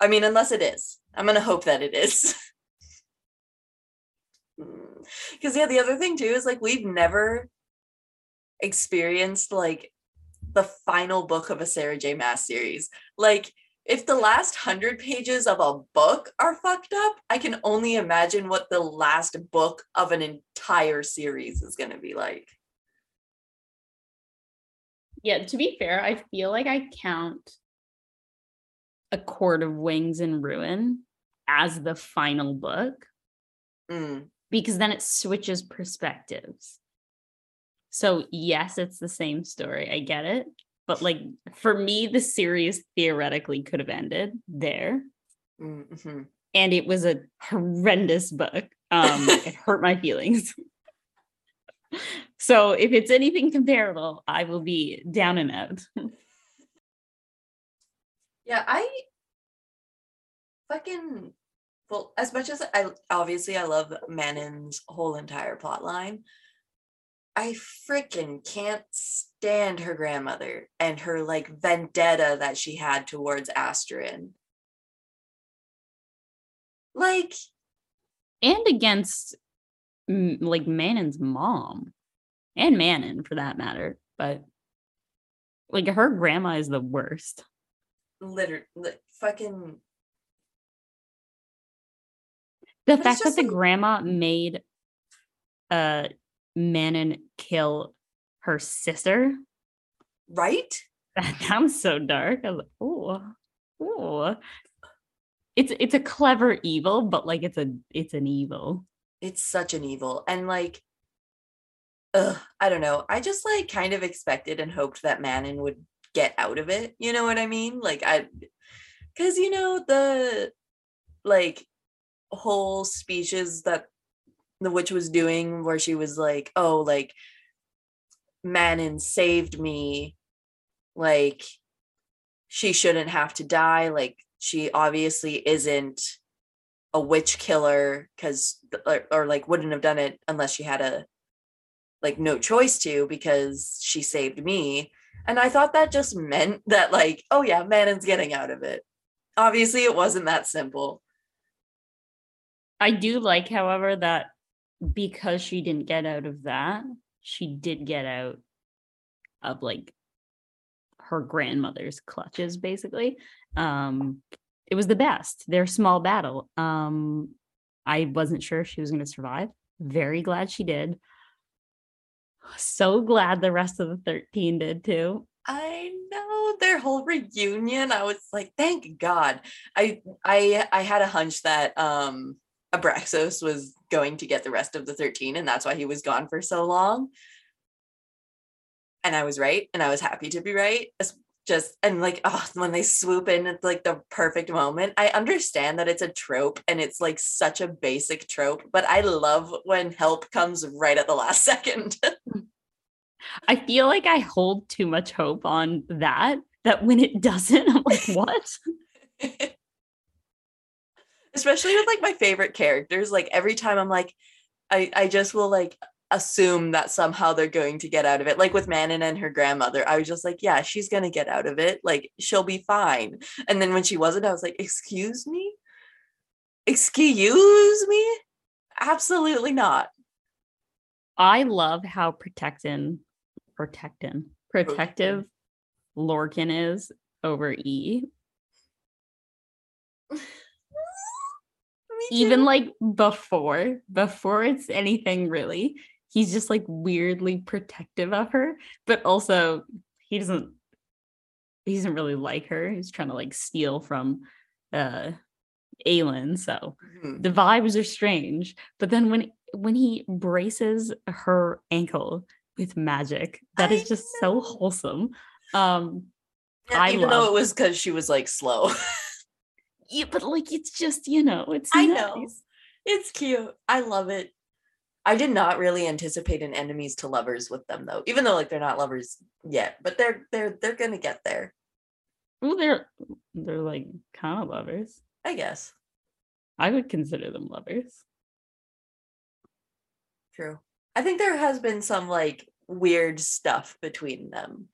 I mean, unless it is. I'm going to hope that it is. Because, yeah, the other thing, too, is, like, we've never experienced, like, the final book of a Sarah J. Maas series. Like, if the last hundred pages of a book are fucked up, I can only imagine what the last book of an entire series is going to be like. Yeah, to be fair, I feel like I count A Court of Wings and Ruin as the final book, mm. because then it switches perspectives. So yes, it's the same story. I get it. But, like, for me, the series theoretically could have ended there. Mm-hmm. And it was a horrendous book. Um, it hurt my feelings. So if it's anything comparable, I will be down and out. Yeah, I fucking, well, as much as I, obviously I love Manon's whole entire plot line, I freaking can't stand her grandmother and her, like, vendetta that she had towards Asterin. Like. And against, like, Manon's mom. And Manon, for that matter. But, like, her grandma is the worst. Literally, fucking. The but fact that the like... grandma made uh Manon kill her sister, right? That sounds so dark. I was like, oh, oh. It's it's a clever evil, but, like, it's a it's an evil. It's such an evil, and, like, ugh, I don't know. I just, like, kind of expected and hoped that Manon would get out of it, you know what I mean? Like, I, because, you know, the, like, whole speeches that the witch was doing where she was like, oh, like, Manon saved me, like, she shouldn't have to die, like, she obviously isn't a witch killer, because or, or like wouldn't have done it unless she had a, like, no choice to, because she saved me. And I thought that just meant that, like, oh yeah, Manon's getting out of it. Obviously, it wasn't that simple. I do like, however, that because she didn't get out of that, she did get out of, like, her grandmother's clutches, basically. Um, it was the best. Their small battle. Um, I wasn't sure if she was going to survive. Very glad she did. So glad the rest of the thirteen did too. I know, their whole reunion. I was like, thank God. I I I had a hunch that um Abraxos was going to get the rest of the thirteen, and that's why he was gone for so long. And I was right, and I was happy to be right. It's just, and, like, oh, when they swoop in at, like, the perfect moment. I understand that it's a trope, and it's, like, such a basic trope, but I love when help comes right at the last second. I feel like I hold too much hope on that, that when it doesn't, I'm like, what? Especially with like my favorite characters, like every time I'm like, I, I just will like assume that somehow they're going to get out of it. Like with Manon and her grandmother, I was just like, yeah, she's going to get out of it. Like, she'll be fine. And then when she wasn't, I was like, excuse me? Excuse me? Absolutely not. I love how protectin, protectin, protective Lorcan is over E. Even like before, before it's anything really, he's just like weirdly protective of her, but also he doesn't, he doesn't really like her. He's trying to like steal from uh, Aelin, so mm-hmm. the vibes are strange. But then when when he braces her ankle with magic, that I is just know. so wholesome. Um, yeah, I even love- though it was because she was like slow. Yeah, but like it's just, you know, it's I nice. know. It's cute. I love it. I did not really anticipate an enemies to lovers with them though, even though like they're not lovers yet, but they're they're they're gonna get there. Well, they're they're like kind of lovers, I guess. I would consider them lovers. True. I think there has been some like weird stuff between them.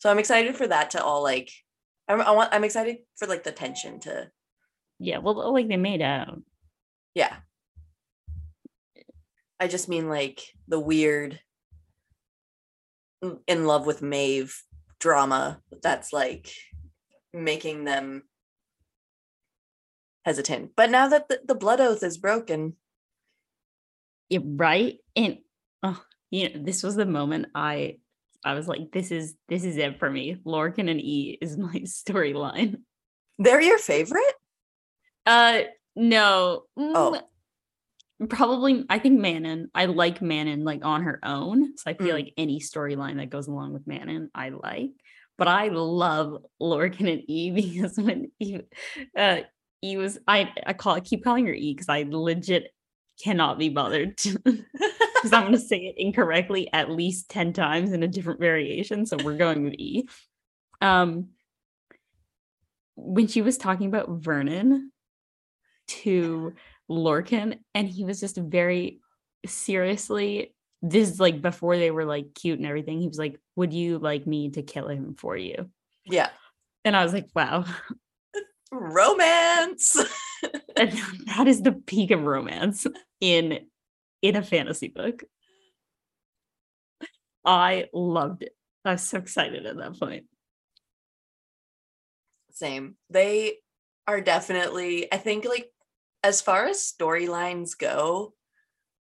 So I'm excited for that to all like I, I want I'm excited for like the tension to Yeah, well, like they made out. Yeah. I just mean like the weird in love with Maeve drama that's like making them hesitant. But now that the, the blood oath is broken. Yeah, right? And oh, you know, this was the moment I I was like, this is this is it for me. Lorcan and E is my storyline. They're your favorite? Uh, no. Oh. Probably, I think Manon. I like Manon, like, on her own. So I feel mm. like any storyline that goes along with Manon, I like. But I love Lorcan and E because when E, uh, E was, I I call I keep calling her E because I legit cannot be bothered. Because I'm going to say it incorrectly at least ten times in a different variation. So we're going with E. Um, when she was talking about Vernon to Lorcan, and he was just very seriously, this is like before they were like cute and everything, he was like, would you like me to kill him for you? Yeah. And I was like, wow, romance. And that is the peak of romance in in a fantasy book. I loved it. I was so excited at that point. Same. They are definitely, I think, like as far as storylines go,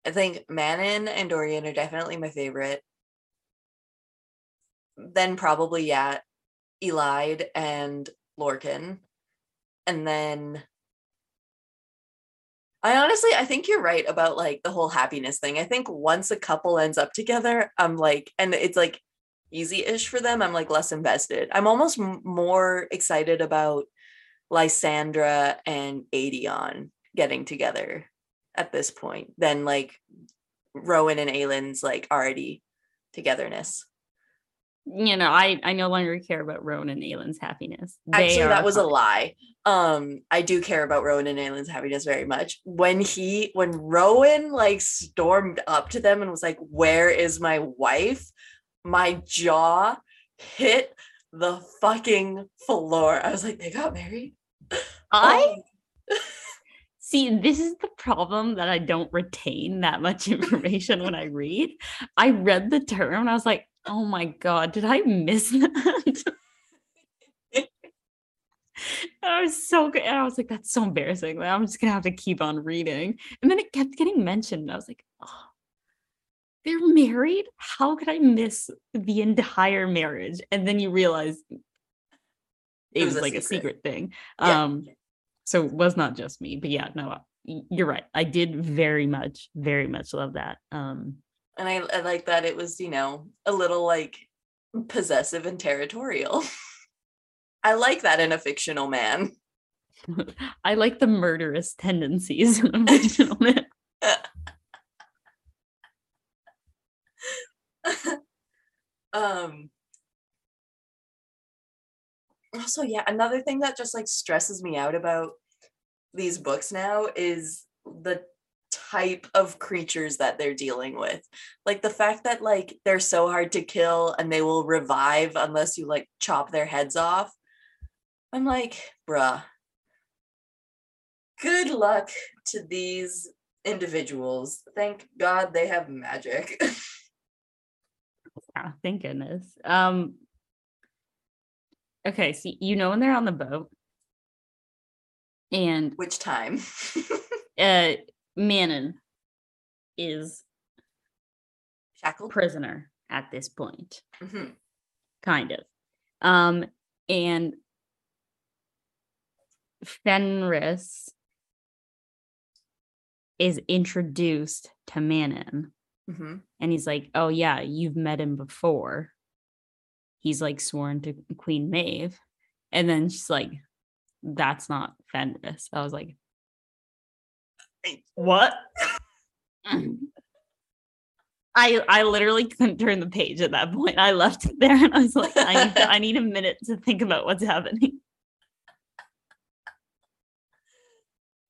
I think Manon and Dorian are definitely my favorite. Then probably, yeah, Elide and Lorcan. And then I honestly, I think you're right about like the whole happiness thing. I think once a couple ends up together, I'm like, and it's like easy-ish for them, I'm like less invested. I'm almost m- more excited about Lysandra and Aedion getting together at this point than like Rowan and Aelin's like already togetherness. You know, I, I no longer care about Rowan and Aelin's happiness. They Actually, that was funny. a lie. Um, I do care about Rowan and Aelin's happiness very much. When he, when Rowan like stormed up to them and was like, where is my wife? My jaw hit the fucking floor. I was like, they got married? I see, this is the problem that I don't retain that much information when I read. I read the term and I was like, oh my God, did I miss that? And I was so good. And I was like, that's so embarrassing. Like, I'm just going to have to keep on reading. And then it kept getting mentioned. And I was like, oh. They're married? How could I miss the entire marriage? And then you realize it, it was, was a like secret. a secret thing. Yeah. Um, so it was not just me, but yeah, no, you're right. I did very much, very much love that. Um, and I, I like that it was, you know, a little like possessive and territorial. I like that in a fictional man. I like the murderous tendencies in a fictional man. Um, also, yeah, another thing that just like stresses me out about these books now is the type of creatures that they're dealing with. Like the fact that like they're so hard to kill and they will revive unless you like chop their heads off. I'm like, bruh, good luck to these individuals. Thank God they have magic. Yeah, thank goodness. Um, okay, so you know when they're on the boat, and which time? uh, Manon is shackled prisoner at this point, mm-hmm. kind of, um, and Fenrys is introduced to Manon. Mm-hmm. And he's like, oh yeah, you've met him before. He's like sworn to Queen Maeve. And then she's like, that's not Fenrys. I was like, what? I I literally couldn't turn the page at that point. I left it there and I was like, I need, to, I need a minute to think about what's happening.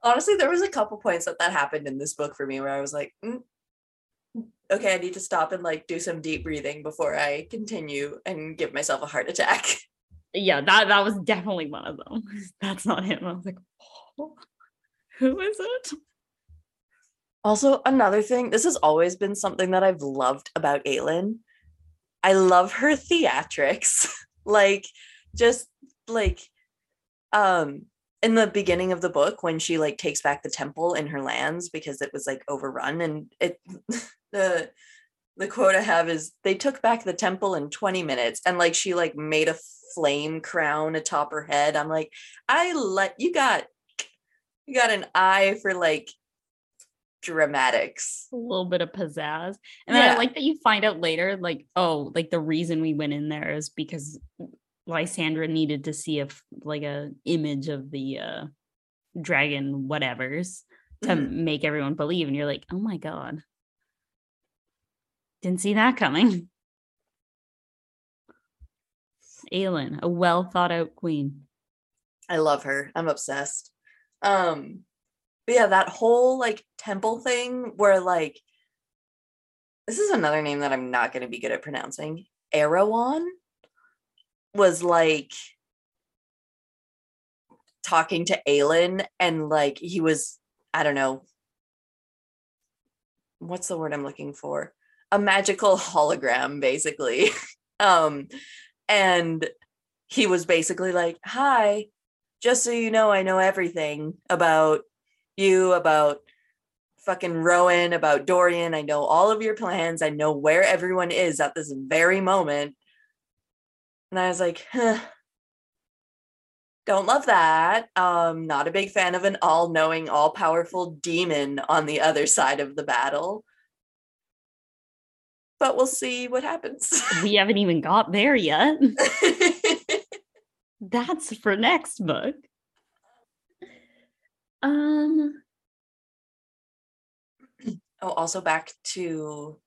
Honestly, there was a couple points that that happened in this book for me where I was like, mm, okay, I need to stop and like do some deep breathing before I continue and give myself a heart attack. Yeah, that, that was definitely one of them. That's not him. I was like, oh, who is it? Also, another thing, this has always been something that I've loved about Aelin. I love her theatrics. Like, just like, um, in the beginning of the book when she like takes back the temple in her lands because it was like overrun, and it the the quote I have is they took back the temple in twenty minutes, and like she like made a flame crown atop her head. I'm like, I let you got you got an eye for like dramatics, a little bit of pizzazz. And yeah. Then I like that you find out later like, oh, like the reason we went in there is because Lysandra needed to see if like a image of the uh dragon whatevers to mm-hmm. make everyone believe, and you're like, oh my god, didn't see that coming. Aelin, a well thought out queen. I love her. I'm obsessed. Um but yeah, that whole like temple thing where like, this is another name that I'm not going to be good at pronouncing, Erewhon was like talking to Aelin, and like he was, I don't know, what's the word I'm looking for? A magical hologram, basically. um, and he was basically like, hi, just so you know, I know everything about you, about fucking Rowan, about Dorian. I know all of your plans. I know where everyone is at this very moment. And I was like, huh, don't love that. Um, not a big fan of an all-knowing, all-powerful demon on the other side of the battle. But we'll see what happens. We haven't even got there yet. That's for next book. Um. Oh, also back to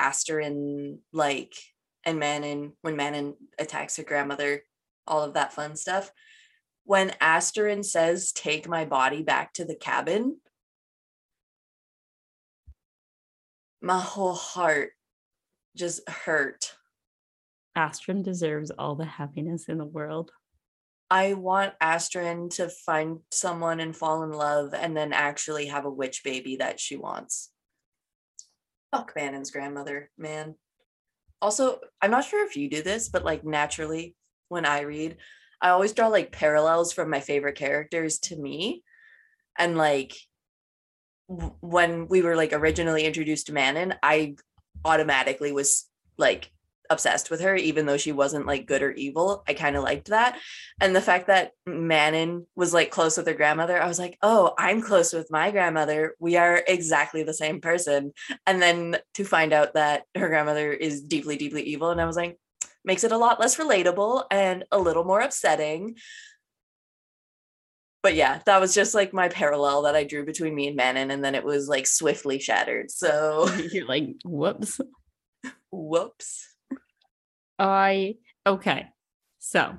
Asterin, like, and Manon, when Manon attacks her grandmother, all of that fun stuff. When Asterin says, take my body back to the cabin, my whole heart just hurt. Asterin deserves all the happiness in the world. I want Asterin to find someone and fall in love and then actually have a witch baby that she wants. Fuck Manon's grandmother, man. Also, I'm not sure if you do this, but like naturally when I read, I always draw like parallels from my favorite characters to me. And like w- when we were like originally introduced to Manon, I automatically was like obsessed with her, even though she wasn't like good or evil. I kind of liked that. And the fact that Manon was like close with her grandmother, I was like, oh, I'm close with my grandmother. We are exactly the same person. And then to find out that her grandmother is deeply, deeply evil. And I was like, makes it a lot less relatable and a little more upsetting. But yeah, that was just like my parallel that I drew between me and Manon. And then it was like swiftly shattered. So you're like, whoops. Whoops. I, okay. So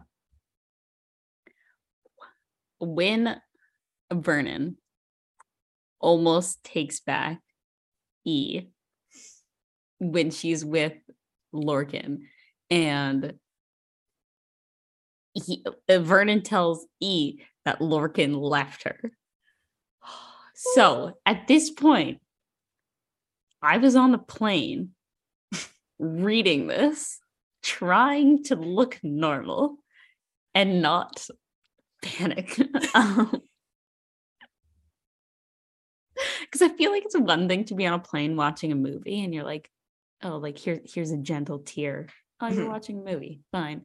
when Vernon almost takes back E when she's with Lorcan, and he, Vernon tells E that Lorcan left her. So at this point, I was on the plane reading this, trying to look normal and not panic. um, Because I feel like it's one thing to be on a plane watching a movie and you're like, oh, like here, here's a gentle tear. Oh, you're watching a movie. Fine.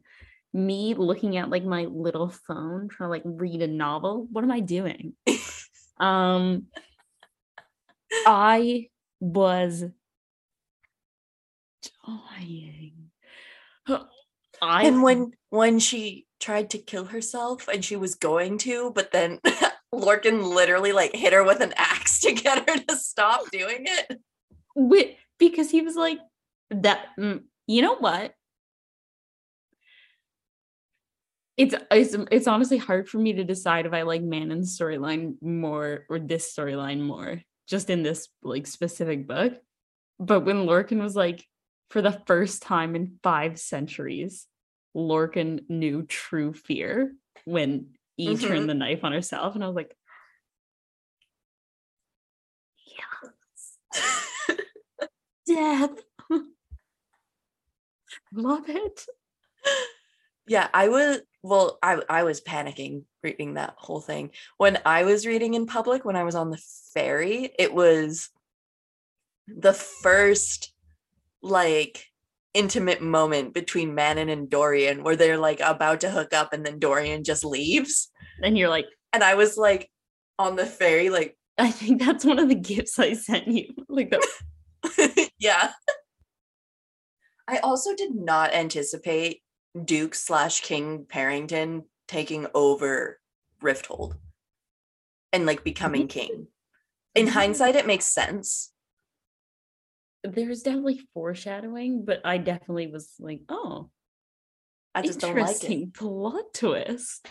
Me looking at like my little phone, trying to like read a novel. What am I doing? um, I was dying. I and when when she tried to kill herself and she was going to, but then Lorcan literally like hit her with an axe to get her to stop doing it. Wait, because he was like, that, you know what? It's, it's, it's honestly hard for me to decide if I like Manon's storyline more or this storyline more, just in this like specific book. But when Lorcan was like, for the first time in five centuries, Lorcan knew true fear when E mm-hmm. turned the knife on herself, and I was like, yes. Death. Love it. Yeah, I was, well, I, I was panicking reading that whole thing. When I was reading in public, when I was on the ferry, it was the first, like, intimate moment between Manon and Dorian where they're like about to hook up and then Dorian just leaves. And you're like, and I was like on the ferry, like, I think that's one of the gifts I sent you. Like that. Yeah. I also did not anticipate Duke slash King Parrington taking over Rifthold and like becoming king. In hindsight, it makes sense. There's definitely foreshadowing, but I definitely was like, oh, I just don't like it. Plot twist.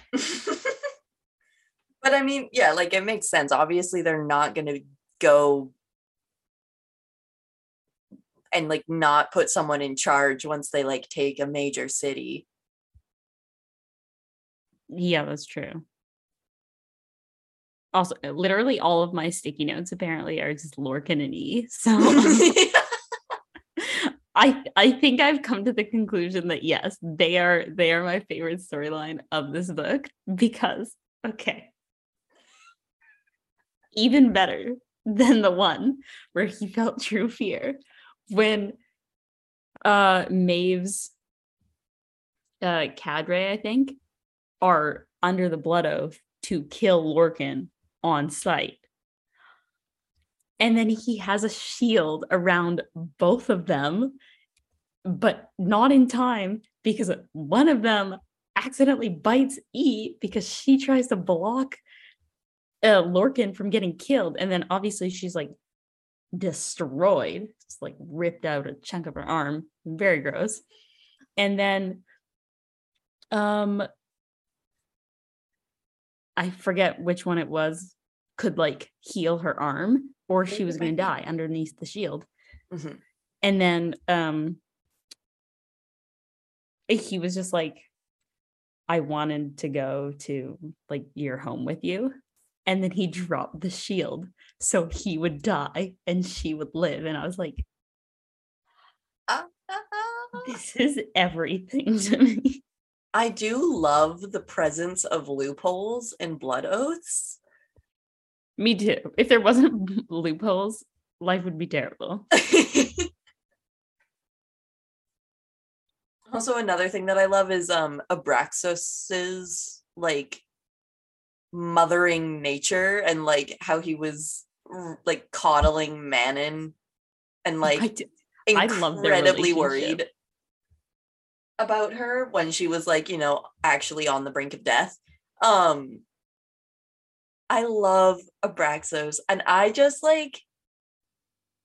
But I mean, yeah, like it makes sense. Obviously, they're not going to go and like not put someone in charge once they like take a major city. Yeah, that's true. Also, literally all of my sticky notes apparently are just Lorcan and E. So I I think I've come to the conclusion that yes, they are they are my favorite storyline of this book because, okay, even better than the one where he felt true fear when uh, Maeve's uh, cadre, I think, are under the blood oath to kill Lorcan on sight. And then he has a shield around both of them, but not in time because one of them accidentally bites E because she tries to block uh, Lorcan from getting killed. And then obviously she's like destroyed, just like ripped out a chunk of her arm. Very gross. And then um, I forget which one it was, could like heal her arm, or she was going to die underneath the shield. Mm-hmm. And then um, he was just like, I wanted to go to like your home with you. And then he dropped the shield so he would die and she would live. And I was like, uh-huh. This is everything to me. I do love the presence of loopholes and blood oaths. Me too. If there wasn't loopholes, life would be terrible. Also, another thing that I love is um, Abraxos's like mothering nature and like how he was like coddling Manon and like I do. I incredibly love worried about her when she was like, you know, actually on the brink of death. Um, I love Abraxos, and I just like,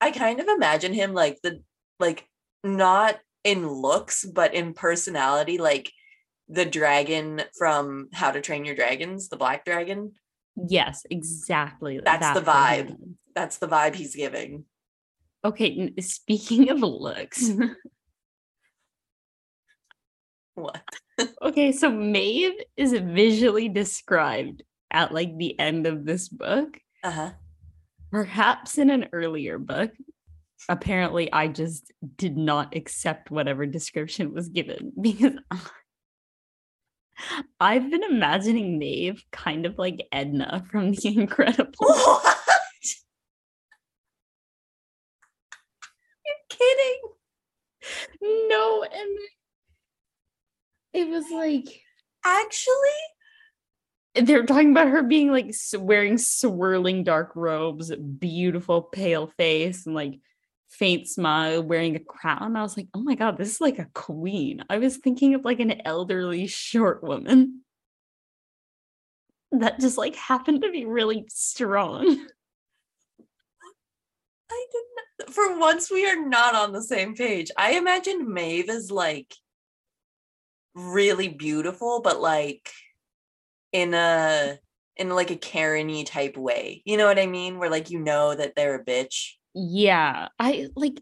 I kind of imagine him like the, like not in looks, but in personality, like the dragon from How to Train Your Dragons, the black dragon. Yes, exactly. That's that the vibe. Person. That's the vibe he's giving. Okay, speaking of looks. What? Okay, so Maeve is visually described at like the end of this book. Uh-huh. Perhaps in an earlier book. Apparently, I just did not accept whatever description was given because I've been imagining Maeve kind of like Edna from The Incredibles. What? You're kidding. No, and it was like... Actually? They're talking about her being like wearing swirling dark robes, beautiful pale face, and like faint smile, wearing a crown. I was like, oh my God, this is like a queen. I was thinking of like an elderly short woman that just like happened to be really strong. I didn't. For once, we are not on the same page. I imagined Maeve as like really beautiful, but like in a in like a Karen-y type way. You know what I mean? Where like you know that they're a bitch. Yeah, I like.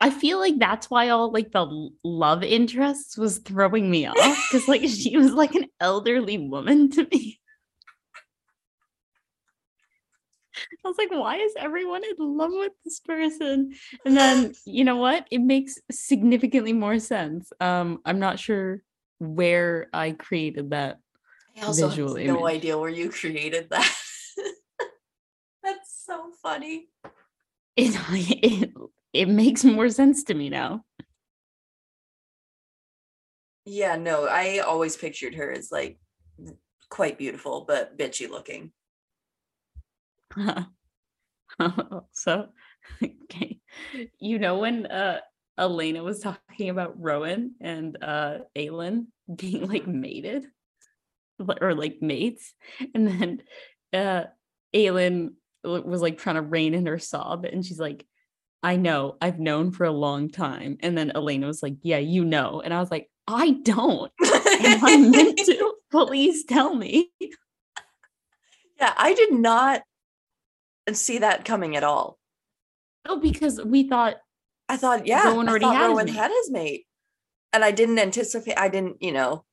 I feel like that's why all like the love interests was throwing me off, because like she was like an elderly woman to me. I was like, why is everyone in love with this person? And then, you know what? It makes significantly more sense. Um, I'm not sure where I created that I also visual have no image. idea where you created that. That's so funny. It, it, it makes more sense to me now. Yeah, no, I always pictured her as like quite beautiful, but bitchy looking. Huh. So, okay, you know when uh Elena was talking about Rowan and uh Aelin being like mated or like mates, and then uh Aelin was like trying to rein in her sob, and she's like, I know, I've known for a long time, and then Elena was like, yeah, you know, and I was like, I don't. Am I meant to? Please tell me. Yeah, I did not see that coming at all. Oh, because we thought I thought yeah Rowan already had, Rowan his had his mate, and I didn't anticipate I didn't you know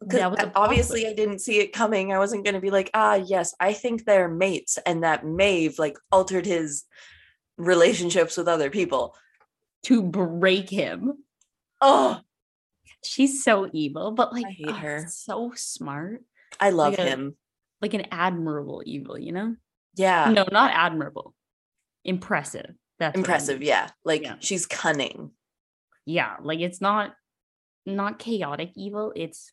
because obviously I didn't see it coming. I wasn't going to be like, ah yes, I think they're mates, and that Maeve like altered his relationships with other people to break him. Oh, she's so evil, but like I hate oh, her. So smart. I love like him a, like an admirable evil, you know. Yeah. No, not admirable. Impressive. That's impressive. I mean. Yeah. Like yeah. She's cunning. Yeah. Like it's not, not chaotic evil. It's,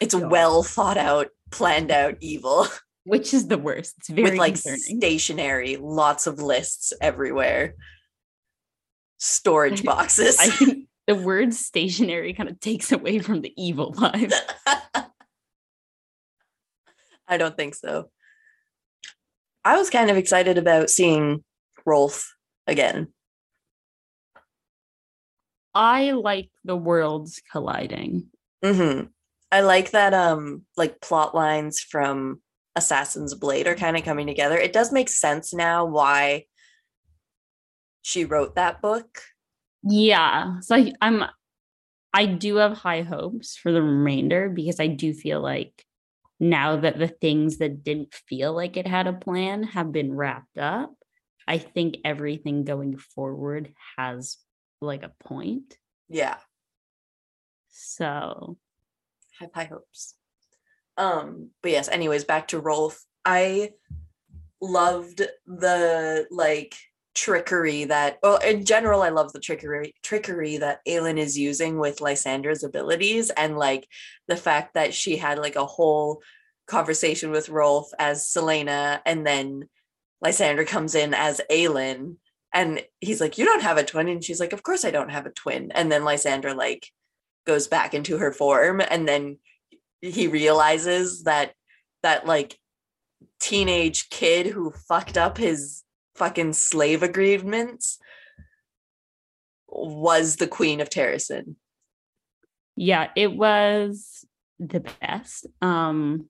it's chaotic. Well thought out, planned out evil. Which is the worst. It's very With like concerning. Stationary, lots of lists everywhere. Storage boxes. I think the word stationary kind of takes away from the evil vibe. I don't think so. I was kind of excited about seeing Rolfe again. I like the worlds colliding. Mm-hmm. I like that um like plot lines from Assassin's Blade are kind of coming together. It does make sense now why she wrote that book. Yeah. So I, I'm I do have high hopes for the remainder, because I do feel like now that the things that didn't feel like it had a plan have been wrapped up, I think everything going forward has like a point. Yeah. So. I have high hopes. Um, but yes, anyways, back to Rolfe. I loved the like trickery that, well, in general, I love the trickery trickery that Aelin is using with Lysandra's abilities, and like the fact that she had like a whole conversation with Rolfe as Selena, and then Lysandra comes in as Aelin, and he's like, you don't have a twin, and she's like, of course I don't have a twin, and then Lysandra like goes back into her form, and then he realizes that that like teenage kid who fucked up his fucking slave agreements was the Queen of Terrasen. Yeah, it was the best. Um,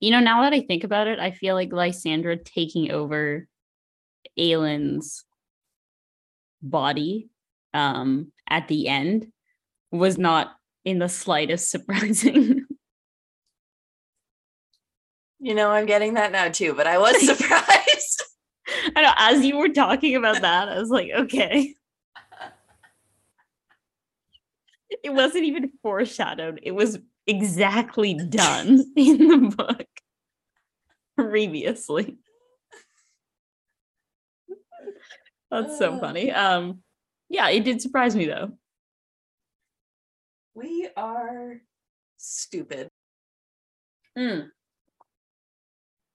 you know, now that I think about it, I feel like Lysandra taking over Aelin's body um, at the end was not in the slightest surprising. You know, I'm getting that now too, but I was surprised. I know, as you were talking about that, I was like, okay. It wasn't even foreshadowed. It was exactly done in the book previously. That's so funny. Um, yeah, it did surprise me though. We are stupid. Mm.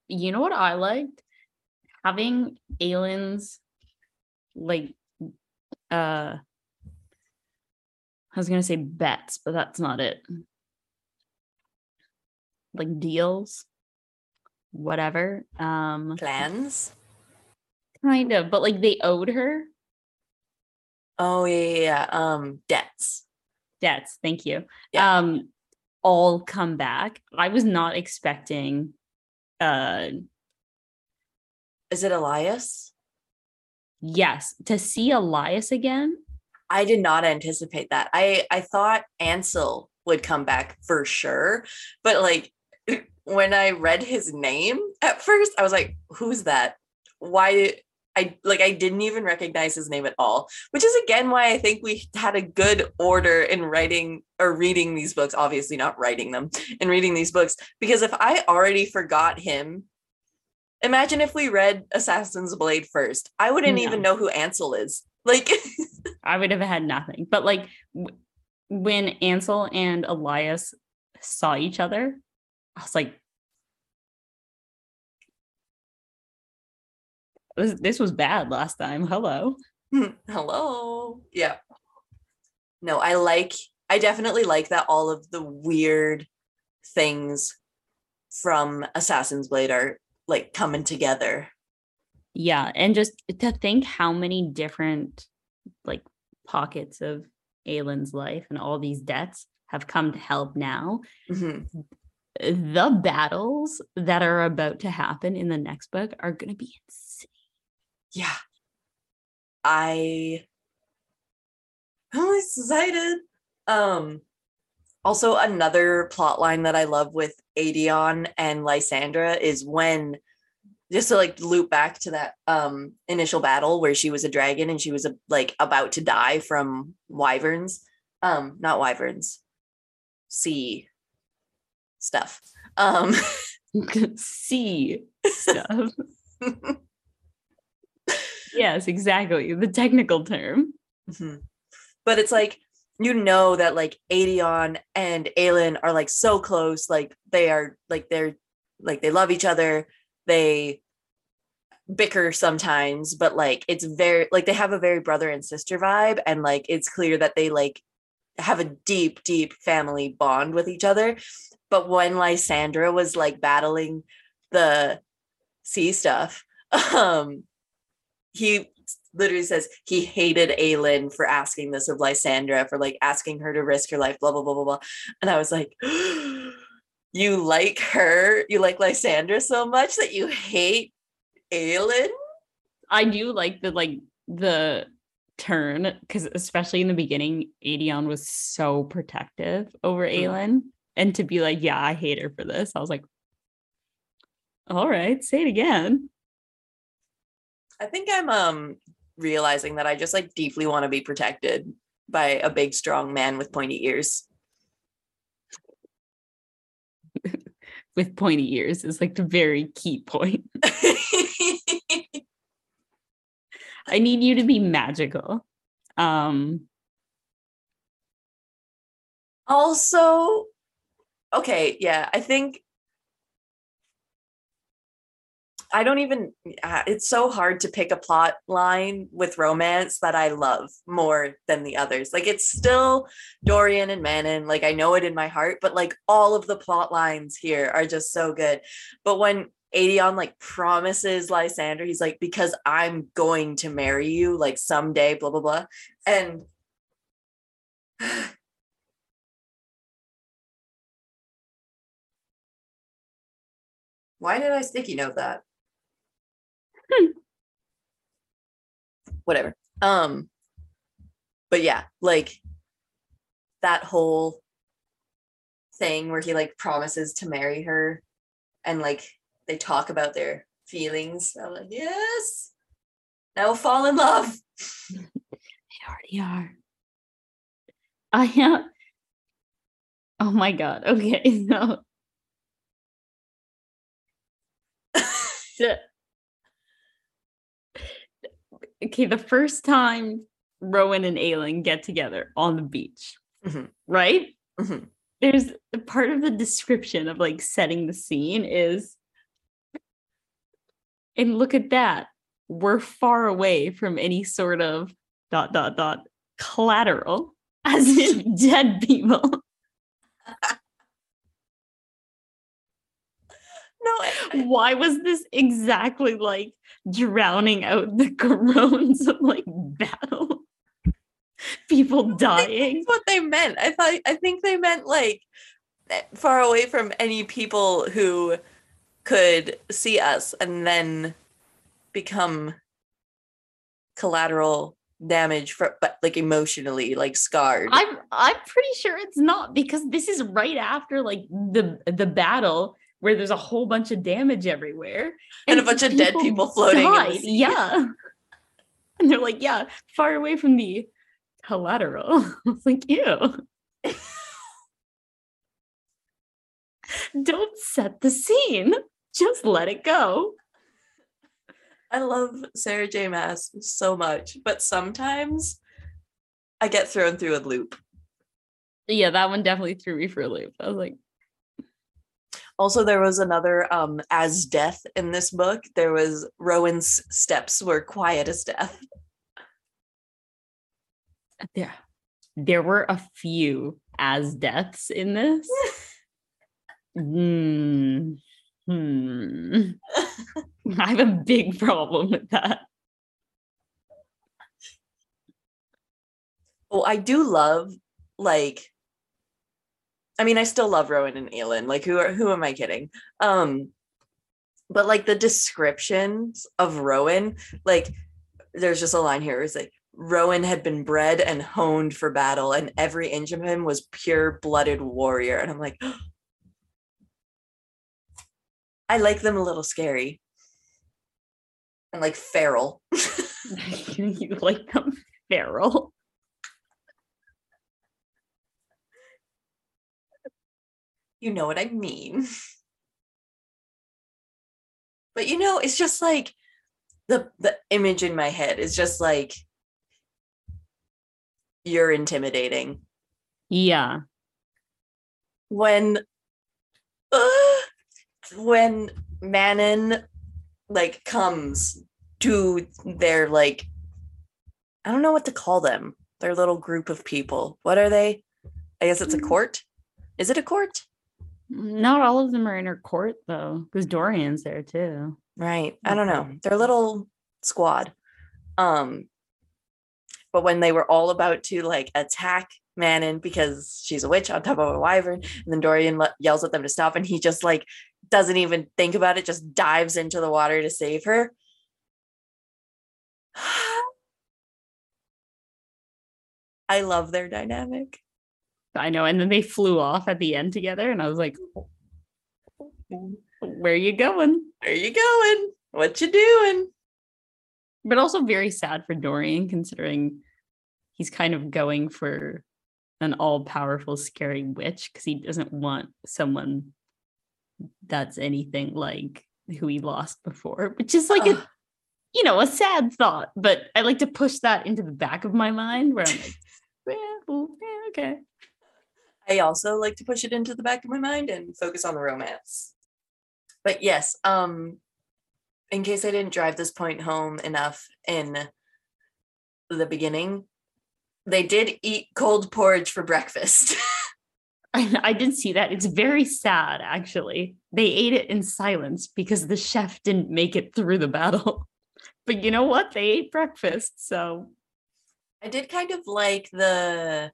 You know what I liked? Having Aelin's, like, uh, I was going to say bets, but that's not it. Like deals, whatever. Um, Plans? Kind of, but like they owed her. Oh, yeah, yeah, yeah. Um, debts. Debts, thank you. Yeah. Um, all come back. I was not expecting... Uh, Is it Ilias? Yes. To see Ilias again? I did not anticipate that. I, I thought Ansel would come back for sure. But like when I read his name at first, I was like, who's that? Why? I like I didn't even recognize his name at all, which is again why I think we had a good order in writing or reading these books, obviously not writing them and reading these books, because if I already forgot him, imagine if we read Assassin's Blade first, I wouldn't no. even know who Ansel is. Like I would have had nothing. But like w- when Ansel and Ilias saw each other, I was like, this was bad last time. Hello. Hello. Yeah. No, I like, I definitely like that all of the weird things from Assassin's Blade are like coming together. Yeah. And just to think how many different like pockets of Aelin's life and all these deaths have come to help now. Mm-hmm. The battles that are about to happen in the next book are going to be insane. Yeah, I, I'm excited. Um, also, another plot line that I love with Aedion and Lysandra is when, just to like loop back to that um, initial battle where she was a dragon and she was a, like about to die from wyverns, um, not wyverns, sea stuff. Um, sea stuff. Yes, exactly. The technical term. Mm-hmm. But it's like, you know that like Aedion and Aelin are like so close. Like they are like, they're like, they love each other. They bicker sometimes, but like, it's very, like they have a very brother and sister vibe. And like, it's clear that they like have a deep, deep family bond with each other. But when Lysandra was like battling the sea stuff, um, he literally says he hated Aelin for asking this of Lysandra, for like asking her to risk her life, blah, blah, blah, blah, blah. And I was like, you like her, you like Lysandra so much that you hate Aelin? I do like the, like the turn, because especially in the beginning, Aedion was so protective over mm-hmm. Aelin. And to be like, yeah, I hate her for this. I was like, all right, say it again. I think I'm um, realizing that I just like deeply want to be protected by a big, strong man with pointy ears. With pointy ears is like the very key point. I need you to be magical. Um, also, okay, yeah, I think I don't even, it's so hard to pick a plot line with romance that I love more than the others. Like it's still Dorian and Manon, like I know it in my heart, but like all of the plot lines here are just so good. But when Aedion like promises Lysandra, he's like, because I'm going to marry you, like someday, blah, blah, blah. And why did I sticky note that? Hmm. Whatever. Um, but yeah, like that whole thing where he like promises to marry her and like they talk about their feelings. I'm like, yes, now fall in love. They already are. I am. Oh my God. Okay. No. Okay, the first time Rowan and Aelin get together on the beach, mm-hmm. right? Mm-hmm. There's part of the description of like setting the scene is, and look at that, we're far away from any sort of dot dot dot collateral, as in dead people. No, why was this exactly like drowning out the groans of like battle? People dying. That's what they meant. I thought I think they meant like far away from any people who could see us and then become collateral damage for, but like emotionally like scarred. I'm I'm pretty sure it's not, because this is right after like the the battle, where there's a whole bunch of damage everywhere. And, and a bunch of dead people floating. In the sea. Yeah. And they're like, yeah, far away from the collateral. I was like, ew. Don't set the scene. Just let it go. I love Sarah J. Maas so much, but sometimes I get thrown through a loop. Yeah, that one definitely threw me for a loop. I was like, also, there was another um, as death in this book. There was Rowan's steps were quiet as death. There, there were a few as deaths in this. mm. Hmm. I have a big problem with that. Oh, I do love like. I mean, I still love Rowan and Aelin. Like, who are, who am I kidding? Um, but like the descriptions of Rowan, like there's just a line here. It's like Rowan had been bred and honed for battle, and every inch of him was pure-blooded warrior. And I'm like, oh, I like them a little scary and like feral. You like them feral. You know what I mean. But you know, it's just like the the image in my head is just like, you're intimidating. Yeah. When uh, when Manon like comes to their like, I don't know what to call them, their little group of people. What are they? I guess it's a court. Is it a court? Not all of them are in her court, though, because Dorian's there, too. Right. I don't know. Their little squad. Um, but when they were all about to, like, attack Manon because she's a witch on top of a wyvern, and then Dorian le- yells at them to stop, and he just, like, doesn't even think about it, just dives into the water to save her. I love their dynamic. I know, and then they flew off at the end together, and I was like, where are you going? Where are you going? What you doing? But also very sad for Dorian, considering he's kind of going for an all-powerful, scary witch, because he doesn't want someone that's anything like who he lost before, which is like, a, you know, a sad thought, but I like to push that into the back of my mind, where I'm like, yeah, well, yeah, okay. I also like to push it into the back of my mind and focus on the romance. But yes, um, in case I didn't drive this point home enough in the beginning, they did eat cold porridge for breakfast. I, I did see that. It's very sad, actually. They ate it in silence because the chef didn't make it through the battle. But you know what? They ate breakfast, so. I did kind of like the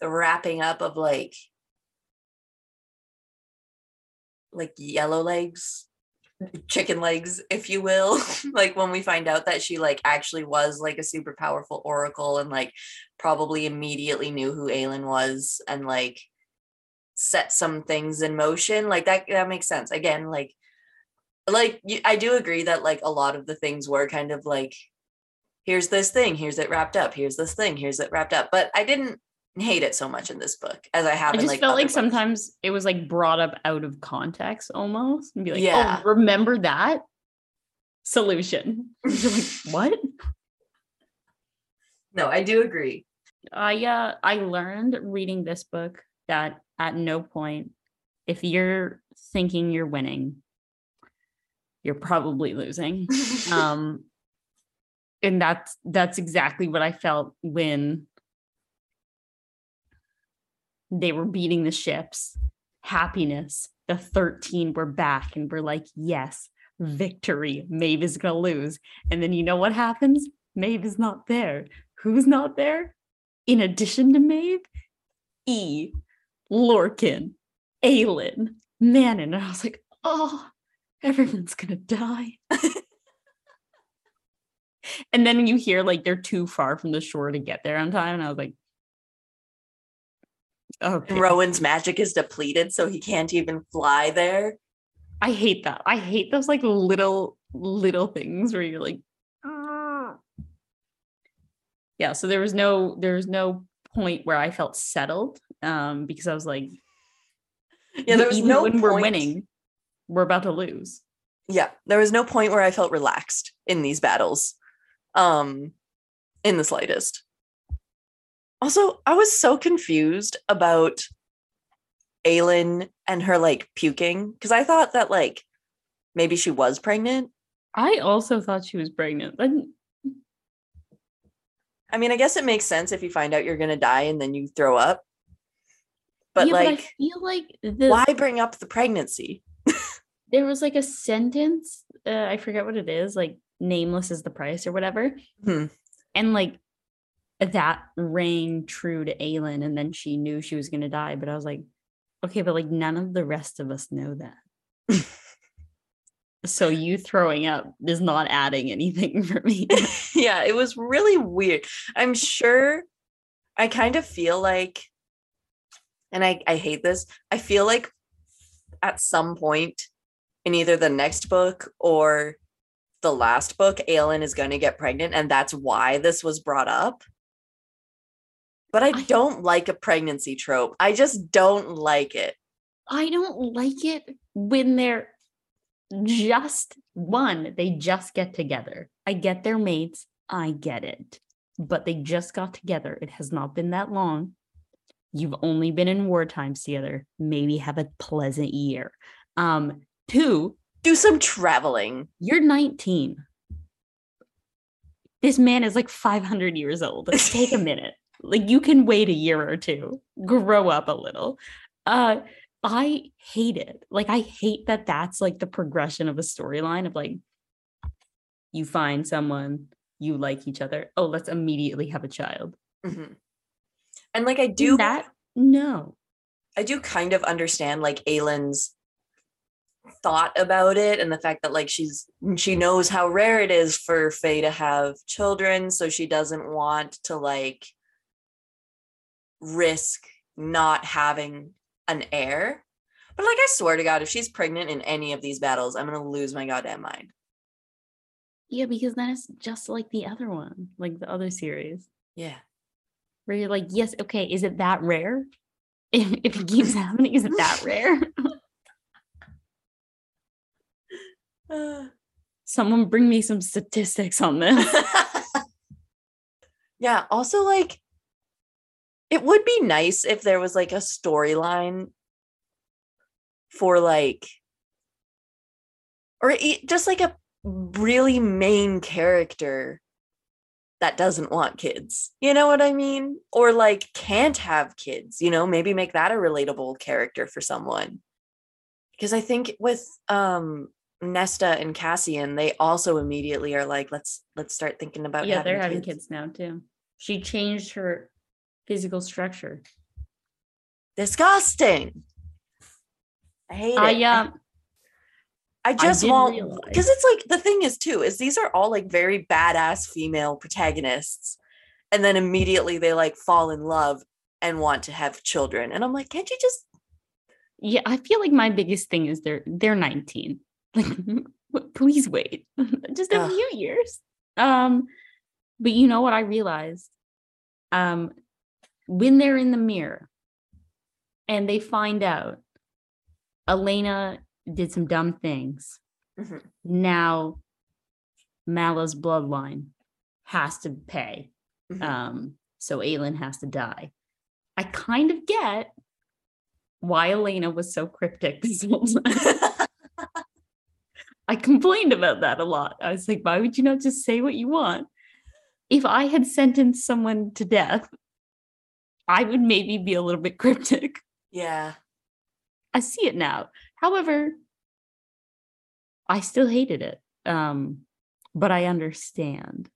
the wrapping up of like like yellow legs, chicken legs, if you will. Like when we find out that she like actually was like a super powerful oracle and like probably immediately knew who Aelin was and like set some things in motion. Like that that makes sense. Again, like like I do agree that like a lot of the things were kind of like, here's this thing, here's it wrapped up, here's this thing, here's it wrapped up. But I didn't hate it so much in this book as I have. I just like, felt like books. Sometimes it was like brought up out of context almost, and be like, yeah. "Oh, remember that solution?" You're like, "What?" No, I do agree. I uh, I learned reading this book that at no point, if you're thinking you're winning, you're probably losing, um, and that's that's exactly what I felt when they were beating the ships. Happiness. The thirteen were back and were like, yes, victory. Maeve is going to lose. And then you know what happens? Maeve is not there. Who's not there? In addition to Maeve, E, Lorcan, Aelin, Manon. And I was like, oh, everyone's going to die. And then you hear like they're too far from the shore to get there on time. And I was like, okay. Rowan's magic is depleted, so he can't even fly there. I hate that. I hate those like little, little things where you're like, ah. Yeah, so there was no, there was no point where I felt settled um, because I was like, yeah, there was even no when point. We're winning, we're about to lose. Yeah, there was no point where I felt relaxed in these battles, um, in the slightest. Also, I was so confused about Aelin and her, like, puking. Because I thought that, like, maybe she was pregnant. I also thought she was pregnant. But... I mean, I guess it makes sense if you find out you're going to die and then you throw up. But, yeah, like, but I feel like the... why bring up the pregnancy? There was, like, a sentence. Uh, I forget what it is. Like, nameless is the price or whatever. Hmm. And, like, that rang true to Aelin, and then she knew she was going to die. But I was like, okay, but like none of the rest of us know that. So you throwing up is not adding anything for me. Yeah, it was really weird. I'm sure I kind of feel like, and I, I hate this, I feel like at some point in either the next book or the last book, Aelin is going to get pregnant. And that's why this was brought up. But I, I don't like a pregnancy trope. I just don't like it. I don't like it when they're just one. They just get together. I get their mates. I get it. But they just got together. It has not been that long. You've only been in war times together. Maybe have a pleasant year. Um, two, do some traveling. You're nineteen. This man is like five hundred years old. Take a minute. Like, you can wait a year or two, grow up a little. Uh, I hate it. Like, I hate that that's, like, the progression of a storyline of, like, you find someone, you like each other. Oh, let's immediately have a child. Mm-hmm. And, like, I do... that? No. I do kind of understand, like, Aelin's thought about it and the fact that, like, she's she knows how rare it is for Faye to have children, so she doesn't want to, like... risk not having an heir. But like, I swear to God, if she's pregnant in any of these battles, I'm gonna lose my goddamn mind. Yeah, because then it's just like the other one, like the other series. Yeah, where you're like, yes, okay, is it that rare? If, if it keeps happening, is it that rare? uh, someone bring me some statistics on this. Yeah. Also, like, it would be nice if there was like a storyline for like, or just like a really main character that doesn't want kids, you know what I mean? Or like can't have kids, you know, maybe make that a relatable character for someone. Because I think with um, Nesta and Cassian, they also immediately are like, let's let's start thinking about yeah, having they're having kids. kids now too. She changed her physical structure. Disgusting. I hate uh, it. Yeah. I just I won't, because it's like, the thing is too, is these are all like very badass female protagonists. And then immediately they like fall in love and want to have children. And I'm like, can't you just. Yeah. I feel like my biggest thing is they're, they're nineteen. Like, please wait just a few years. Um, but you know what I realized? Um, when they're in the mirror and they find out Elena did some dumb things. Mm-hmm. Now Mala's bloodline has to pay. Mm-hmm. Um, so Aelin has to die. I kind of get why Elena was so cryptic this whole time. I complained about that a lot. I was like, why would you not just say what you want? If I had sentenced someone to death, I would maybe be a little bit cryptic. Yeah. I see it now. However, I still hated it, um, but I understand.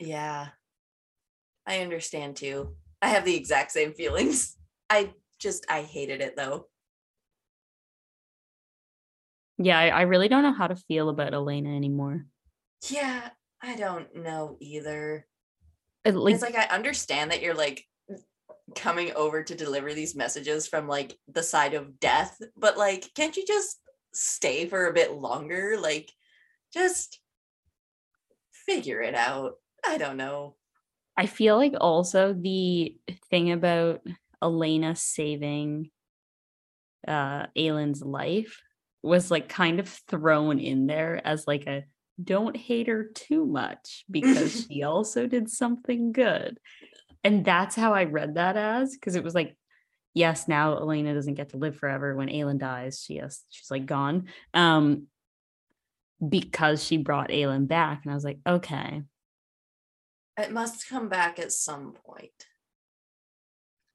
Yeah, I understand too. I have the exact same feelings. I just, I hated it though. Yeah, I, I really don't know how to feel about Elena anymore. Yeah, I don't know either. It, like, it's like, I understand that you're like, coming over to deliver these messages from like the side of death, but like can't you just stay for a bit longer? Like just figure it out. I don't know. I feel like also the thing about Elena saving uh Aelin's life was like kind of thrown in there as like a don't hate her too much because she also did something good. And that's how I read that as, because it was like, yes, now Elena doesn't get to live forever. When Aelin dies, she has, she's like gone um, because she brought Aelin back. And I was like, okay. It must come back at some point.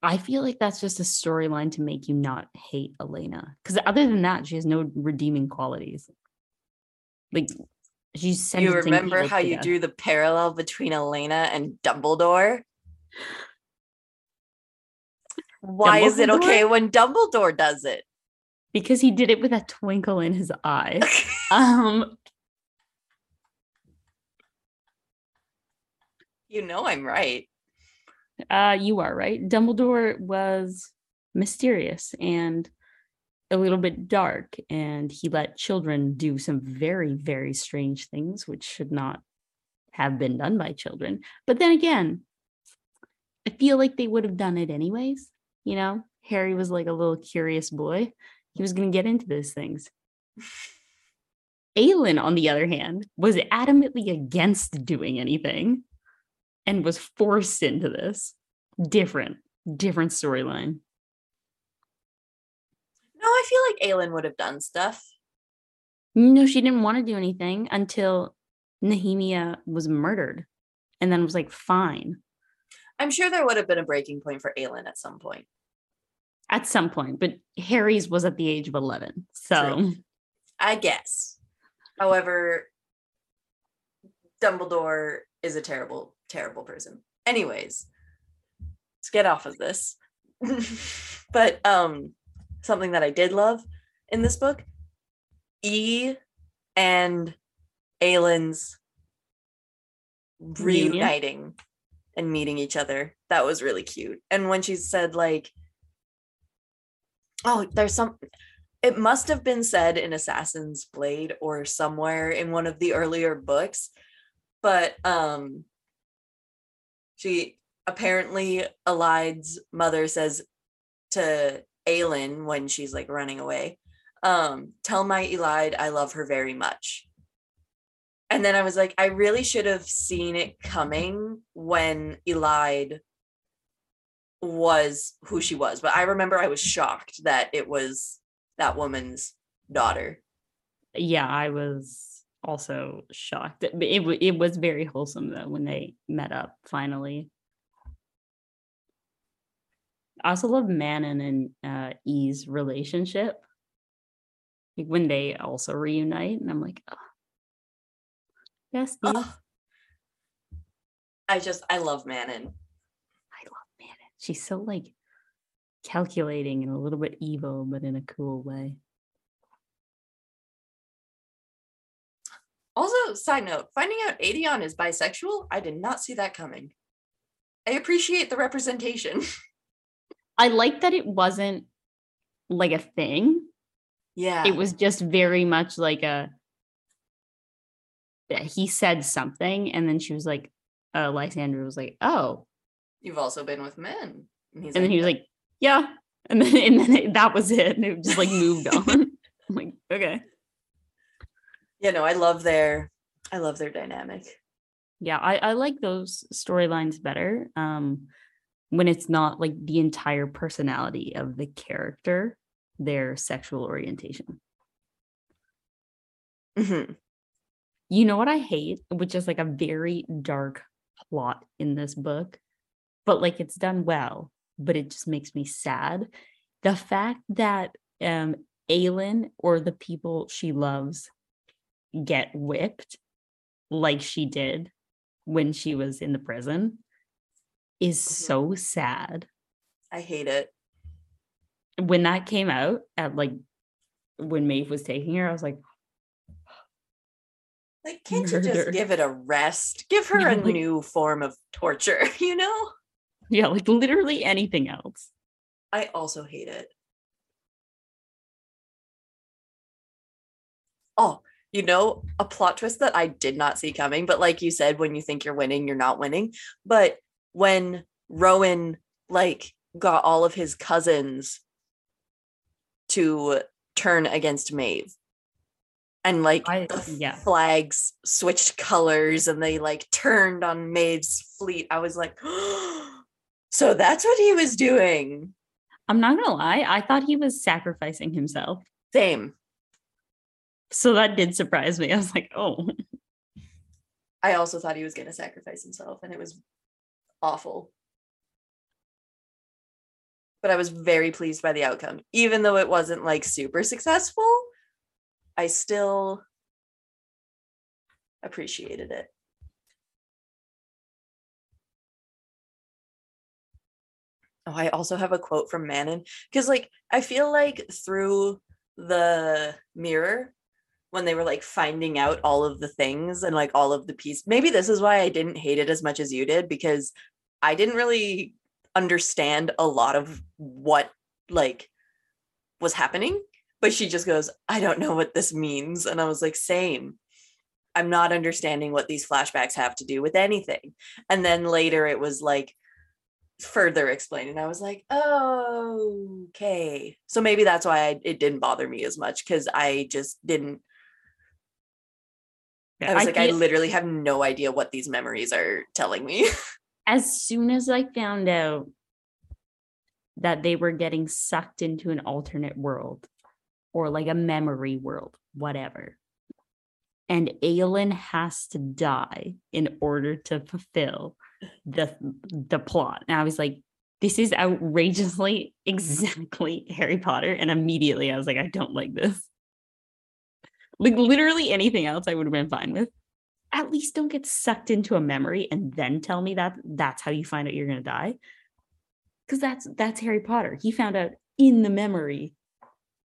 I feel like that's just a storyline to make you not hate Elena. Because other than that, she has no redeeming qualities. Like, she's. You remember how you drew the parallel between Elena and Dumbledore? Why is it okay when Dumbledore does it? Because he did it with a twinkle in his eye. um, you know I'm right. Uh, you are right. Dumbledore was mysterious and a little bit dark, and he let children do some very, very strange things which should not have been done by children. But then again, I feel like they would have done it anyways. You know, Harry was like a little curious boy. He was going to get into those things. Aelin, on the other hand, was adamantly against doing anything and was forced into this. Different, different storyline. No, I feel like Aelin would have done stuff. No, she didn't want to do anything until Nehemia was murdered and then was like, fine. I'm sure there would have been a breaking point for Aelin at some point. At some point, but Harry's was at the age of eleven, so. True. I guess. However, Dumbledore is a terrible, terrible person. Anyways, let's get off of this. But um, something that I did love in this book, E and Aelin's reuniting. Yeah. And meeting each other. That was really cute. And when she said like, oh, there's some, it must have been said in Assassin's Blade or somewhere in one of the earlier books, but um, she apparently, Elide's mother says to Aelin when she's like running away, um, tell my Elide I love her very much. And then I was like, I really should have seen it coming when Elide was who she was. But I remember I was shocked that it was that woman's daughter. Yeah, I was also shocked. It, it, it was very wholesome, though, when they met up finally. I also love Manon and uh, E's relationship. Like when they also reunite, and I'm like, oh, yes, oh. I just, I love Manon. I love Manon. She's so like calculating and a little bit evil, but in a cool way. Also, side note, finding out Aedion is bisexual, I did not see that coming. I appreciate the representation. I like that it wasn't like a thing. Yeah. It was just very much like a, he said something, and then she was like, uh, Lysandra was like, oh. You've also been with men. And, he's and like, then he was like, yeah. And then, and then it, that was it. And it just like moved on. I'm like, okay. Yeah, no, I love their, I love their dynamic. Yeah, I, I like those storylines better. Um, when it's not like the entire personality of the character, their sexual orientation. Mm-hmm. You know what I hate, which is like a very dark plot in this book, but like it's done well, but it just makes me sad. The fact that um, Aelin or the people she loves get whipped like she did when she was in the prison is so sad. I hate it. When that came out at like when Maeve was taking her, I was like, like, can't murder. You just give it a rest? Give her yeah, a like, new form of torture, you know? Yeah, like literally anything else. I also hate it. Oh, you know, a plot twist that I did not see coming, but like you said, when you think you're winning, you're not winning. But when Rowan like got all of his cousins to turn against Maeve, and like I, the yeah. flags switched colors and they like turned on Maeve's fleet, I was like, oh, so that's what he was doing. I'm not gonna lie, I thought he was sacrificing himself. Same. So that did surprise me. I was like, oh. I also thought he was gonna sacrifice himself, and it was awful. But I was very pleased by the outcome. Even though it wasn't like super successful, I still appreciated it. Oh, I also have a quote from Manon, because like I feel like through the mirror, when they were like finding out all of the things and like all of the pieces, maybe this is why I didn't hate it as much as you did, because I didn't really understand a lot of what like was happening, but she just goes, I don't know what this means. And I was like, same. I'm not understanding what these flashbacks have to do with anything. And then later it was like further explained, and I was like, oh, okay. So maybe that's why I, it didn't bother me as much, because I just didn't I was I like, feel- I literally have no idea what these memories are telling me. As soon as I found out that they were getting sucked into an alternate world or like a memory world, whatever, and Aelin has to die in order to fulfill the the plot. And I was like, this is outrageously exactly Harry Potter. And immediately I was like, I don't like this. Like literally anything else I would have been fine with. At least don't get sucked into a memory and then tell me that that's how you find out you're going to die. Because that's that's Harry Potter. He found out in the memory,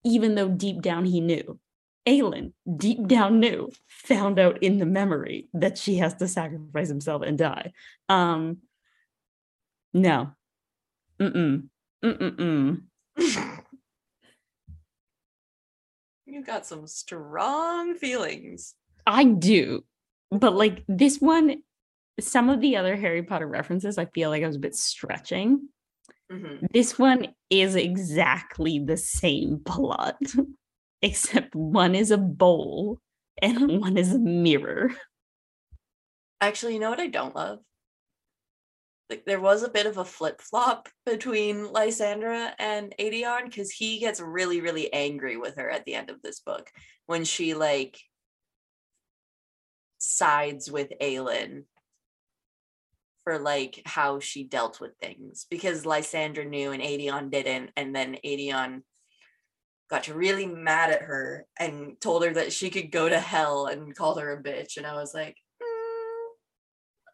even though deep down he knew. Aelin, deep down knew, found out in the memory that she has to sacrifice himself and die. Um, no. Mm-mm. Mm-mm-mm. You got some strong feelings. I do. But like this one, some of the other Harry Potter references, I feel like I was a bit stretching. Mm-hmm. This one is exactly the same plot, except one is a bowl and one is a mirror. Actually, you know what I don't love? Like there was a bit of a flip-flop between Lysandra and Aedion, because he gets really, really angry with her at the end of this book when she like sides with Aelin for like how she dealt with things, because Lysandra knew and Aedion didn't, and then Aedion got really mad at her and told her that she could go to hell and called her a bitch. And I was like, mm,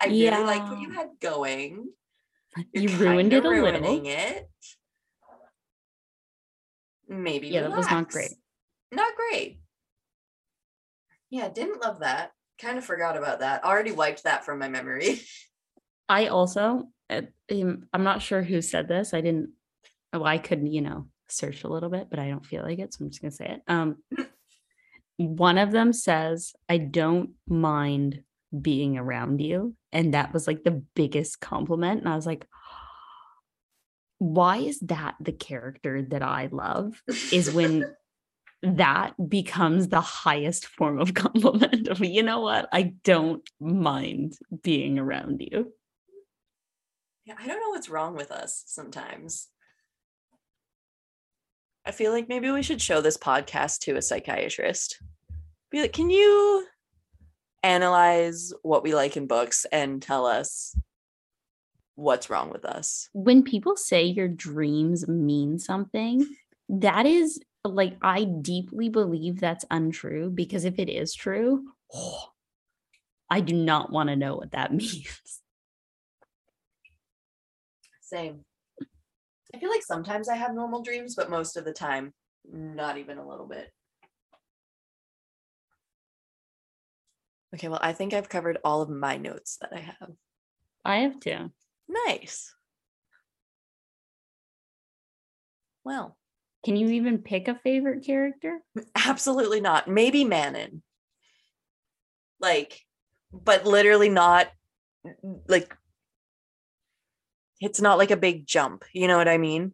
I really yeah. like what you had going. You're you ruined it a little. It. Maybe yeah, relax. That was not great. Not great. Yeah, didn't love that. Kind of forgot about that. Already wiped that from my memory. I also, I'm not sure who said this. I didn't. Well, I couldn't, you know. Search a little bit, but I don't feel like it, so I'm just gonna say it. Um one of them says, I don't mind being around you, and that was like the biggest compliment, and I was like, why is that the character that I love, is when that becomes the highest form of compliment of, you know what, I don't mind being around you. Yeah, I don't know what's wrong with us sometimes. I feel like maybe we should show this podcast to a psychiatrist. Be like, can you analyze what we like in books and tell us what's wrong with us? When people say your dreams mean something, that is like, I deeply believe that's untrue, because if it is true, oh, I do not want to know what that means. Same. I feel like sometimes I have normal dreams, but most of the time, not even a little bit. Okay, well, I think I've covered all of my notes that I have. I have too. Nice. Well. Can you even pick a favorite character? Absolutely not. Maybe Manon. Like, but literally not, like, it's not like a big jump. You know what I mean?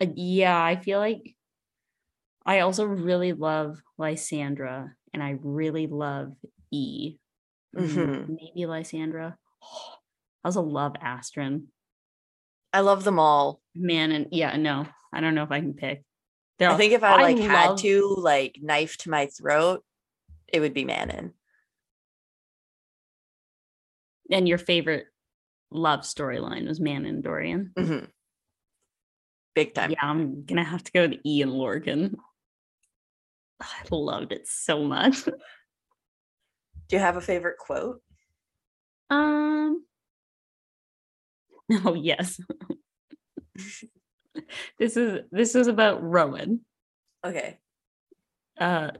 Yeah, I feel like I also really love Lysandra, and I really love E. Mm-hmm. Maybe Lysandra. Oh, I also love Asterin. I love them all. Man, and yeah, no, I don't know if I can pick. They're I all, think if I, I like love- had to like knife to my throat, it would be Manon. And your favorite love storyline was Manon and Dorian. Mm-hmm. Big time. Yeah, I'm gonna have to go to E and Lorcan. I loved it so much. Do you have a favorite quote? Um. Oh yes. this is this is about Rowan. Okay. Uh,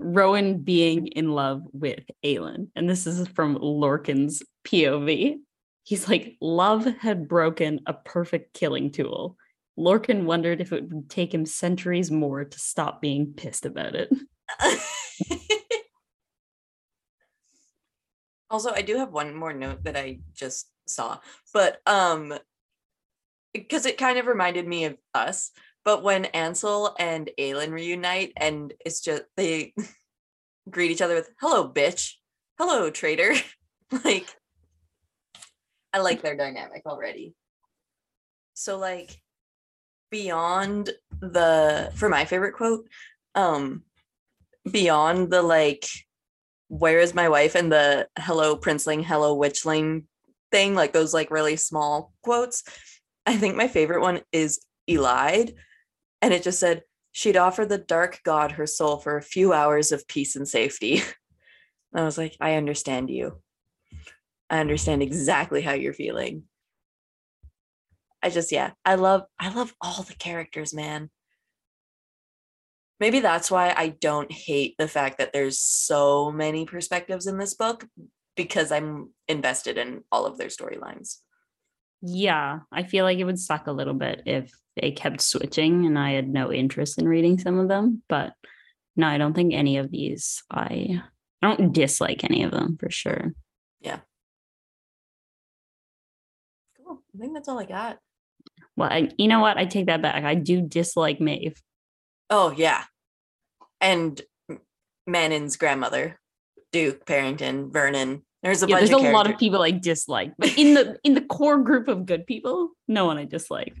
Rowan being in love with Aelin, and this is from Lorcan's P O V. He's like, love had broken a perfect killing tool. Lorcan wondered if it would take him centuries more to stop being pissed about it. Also, I do have one more note that I just saw, but um, because it kind of reminded me of us, but when Ansel and Aelin reunite, and it's just, they greet each other with, hello, bitch. Hello, traitor. Like, I like their dynamic already. So like beyond the, for my favorite quote, um, beyond the like, where is my wife and the hello princeling, hello witchling thing, like those like really small quotes, I think my favorite one is Elide. And it just said, she'd offer the dark god her soul for a few hours of peace and safety. And I was like, I understand you. I understand exactly how you're feeling. I just, yeah, I love, I love all the characters, man. Maybe that's why I don't hate the fact that there's so many perspectives in this book, because I'm invested in all of their storylines. Yeah, I feel like it would suck a little bit if they kept switching and I had no interest in reading some of them, but no, I don't think any of these, I, I don't dislike any of them for sure. Yeah. Cool. I think that's all I got. Well, I, you know what? I take that back. I do dislike Maeve. Oh, yeah. And Manon's grandmother, Duke, Parrington, Vernon. There's a yeah, bunch there's of There's a lot of people I dislike. But in the in the core group of good people, no one I dislike.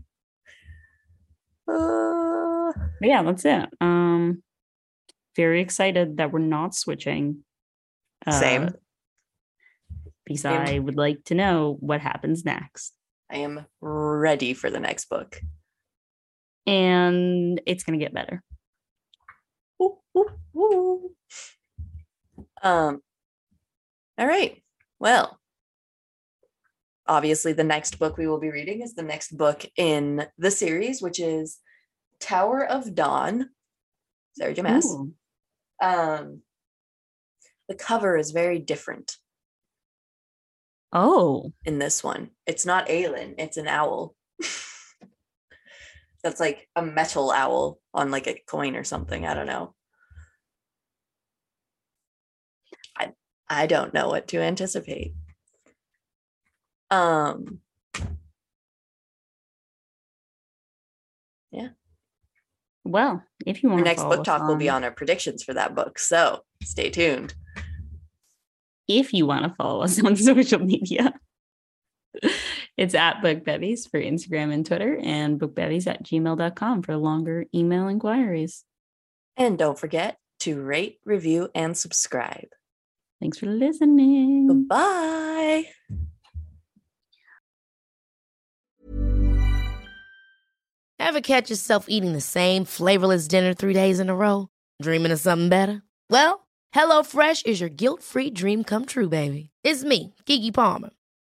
Uh, yeah, that's it. Um, very excited that we're not switching. Uh, Same. because I'm, I would like to know what happens next. I am ready for the next book. And it's going to get better. Ooh, ooh, ooh. Um. All right. Well, obviously the next book we will be reading is the next book in the series, which is Tower of Dawn, Sarah J. Maas. Um, the cover is very different. Oh. In this one. It's not Aelin, it's an owl. That's like a metal owl on like a coin or something. I don't know. I I don't know what to anticipate. Um Yeah. Well, if you want, our next book talk on... will be on our predictions for that book, so stay tuned. If you want to follow us on social media, it's at Book Bevies for Instagram and Twitter, and book bevies at gmail dot com for longer email inquiries. And don't forget to rate, review, and subscribe. Thanks for listening. Goodbye. Ever catch yourself eating the same flavorless dinner three days in a row? Dreaming of something better? Well, HelloFresh is your guilt-free dream come true, baby. It's me, Keke Palmer.